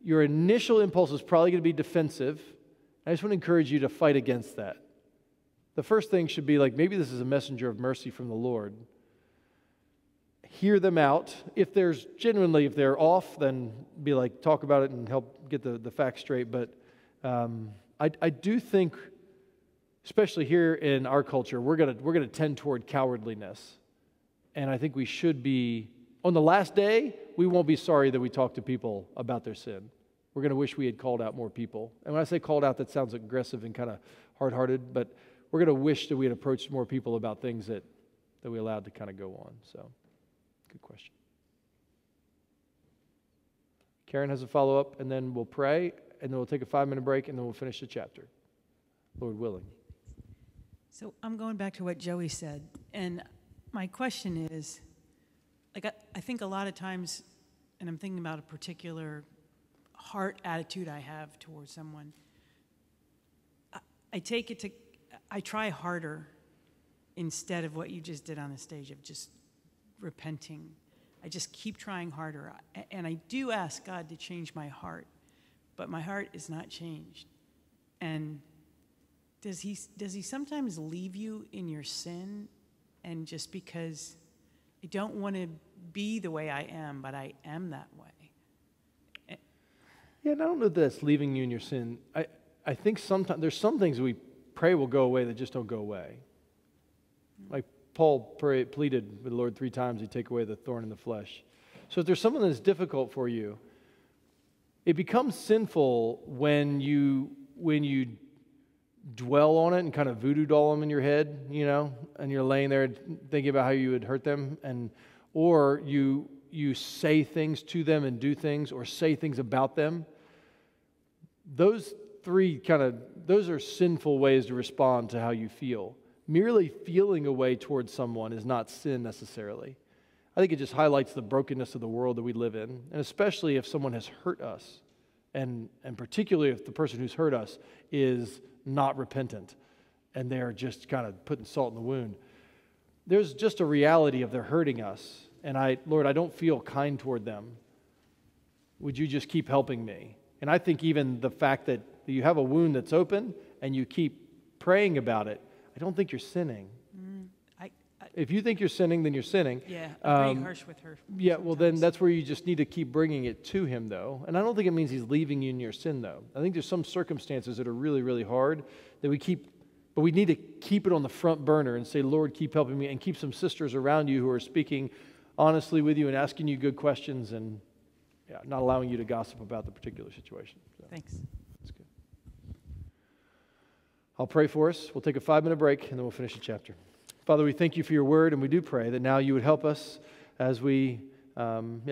your initial impulse is probably going to be defensive. I just want to encourage you to fight against that. The first thing should be like, maybe this is a messenger of mercy from the Lord. Hear them out. If there's genuinely, if they're off, then be like, talk about it and help get the facts straight. But I do think, especially here in our culture, we're going to tend toward cowardliness. And I think we should be, on the last day, we won't be sorry that we talked to people about their sin. We're going to wish we had called out more people. And when I say called out, that sounds aggressive and kind of hard-hearted, but we're going to wish that we had approached more people about things that we allowed to kind of go on. So, good question. Karen has a follow-up, and then we'll pray, and then we'll take a 5-minute break, and then we'll finish the chapter, Lord willing. So I'm going back to what Joey said, and my question is, like, I think a lot of times, and I'm thinking about a particular heart attitude I have towards someone, I take it to, I try harder instead of what you just did on the stage of just repenting. I just keep trying harder. And I do ask God to change my heart, but my heart is not changed. And does he sometimes leave you in your sin? And just because I don't want to be the way I am, but I am that way. Yeah, and I don't know that's leaving you in your sin. I think sometimes there's some things we pray will go away that just don't go away. Like Paul pleaded with the Lord 3 times, he'd take away the thorn in the flesh. So if there's something that's difficult for you, it becomes sinful when you dwell on it and kind of voodoo doll them in your head, you know, and you're laying there thinking about how you would hurt them, and or you say things to them and do things or say things about them. Those are sinful ways to respond to how you feel. Merely feeling a way towards someone is not sin necessarily. I think it just highlights the brokenness of the world that we live in, and especially if someone has hurt us, and particularly if the person who's hurt us is not repentant, and they're just kind of putting salt in the wound. There's just a reality of they're hurting us, and Lord, I don't feel kind toward them. Would you just keep helping me? And I think even the fact that you have a wound that's open and you keep praying about it, I don't think you're sinning. If you think you're sinning, then you're sinning. Yeah, I'm pretty harsh with her. Yeah, sometimes. Well, then that's where you just need to keep bringing it to him, though. And I don't think it means he's leaving you in your sin, though. I think there's some circumstances that are really, really hard that we keep, but we need to keep it on the front burner and say, Lord, keep helping me, and keep some sisters around you who are speaking honestly with you and asking you good questions and not allowing you to gossip about the particular situation. So. Thanks. That's good. I'll pray for us. We'll take a 5-minute break, and then we'll finish the chapter. Father, we thank you for your word, and we do pray that now you would help us as we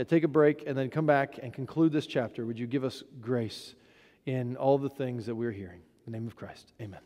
take a break and then come back and conclude this chapter. Would you give us grace in all the things that we're hearing? In the name of Christ, amen.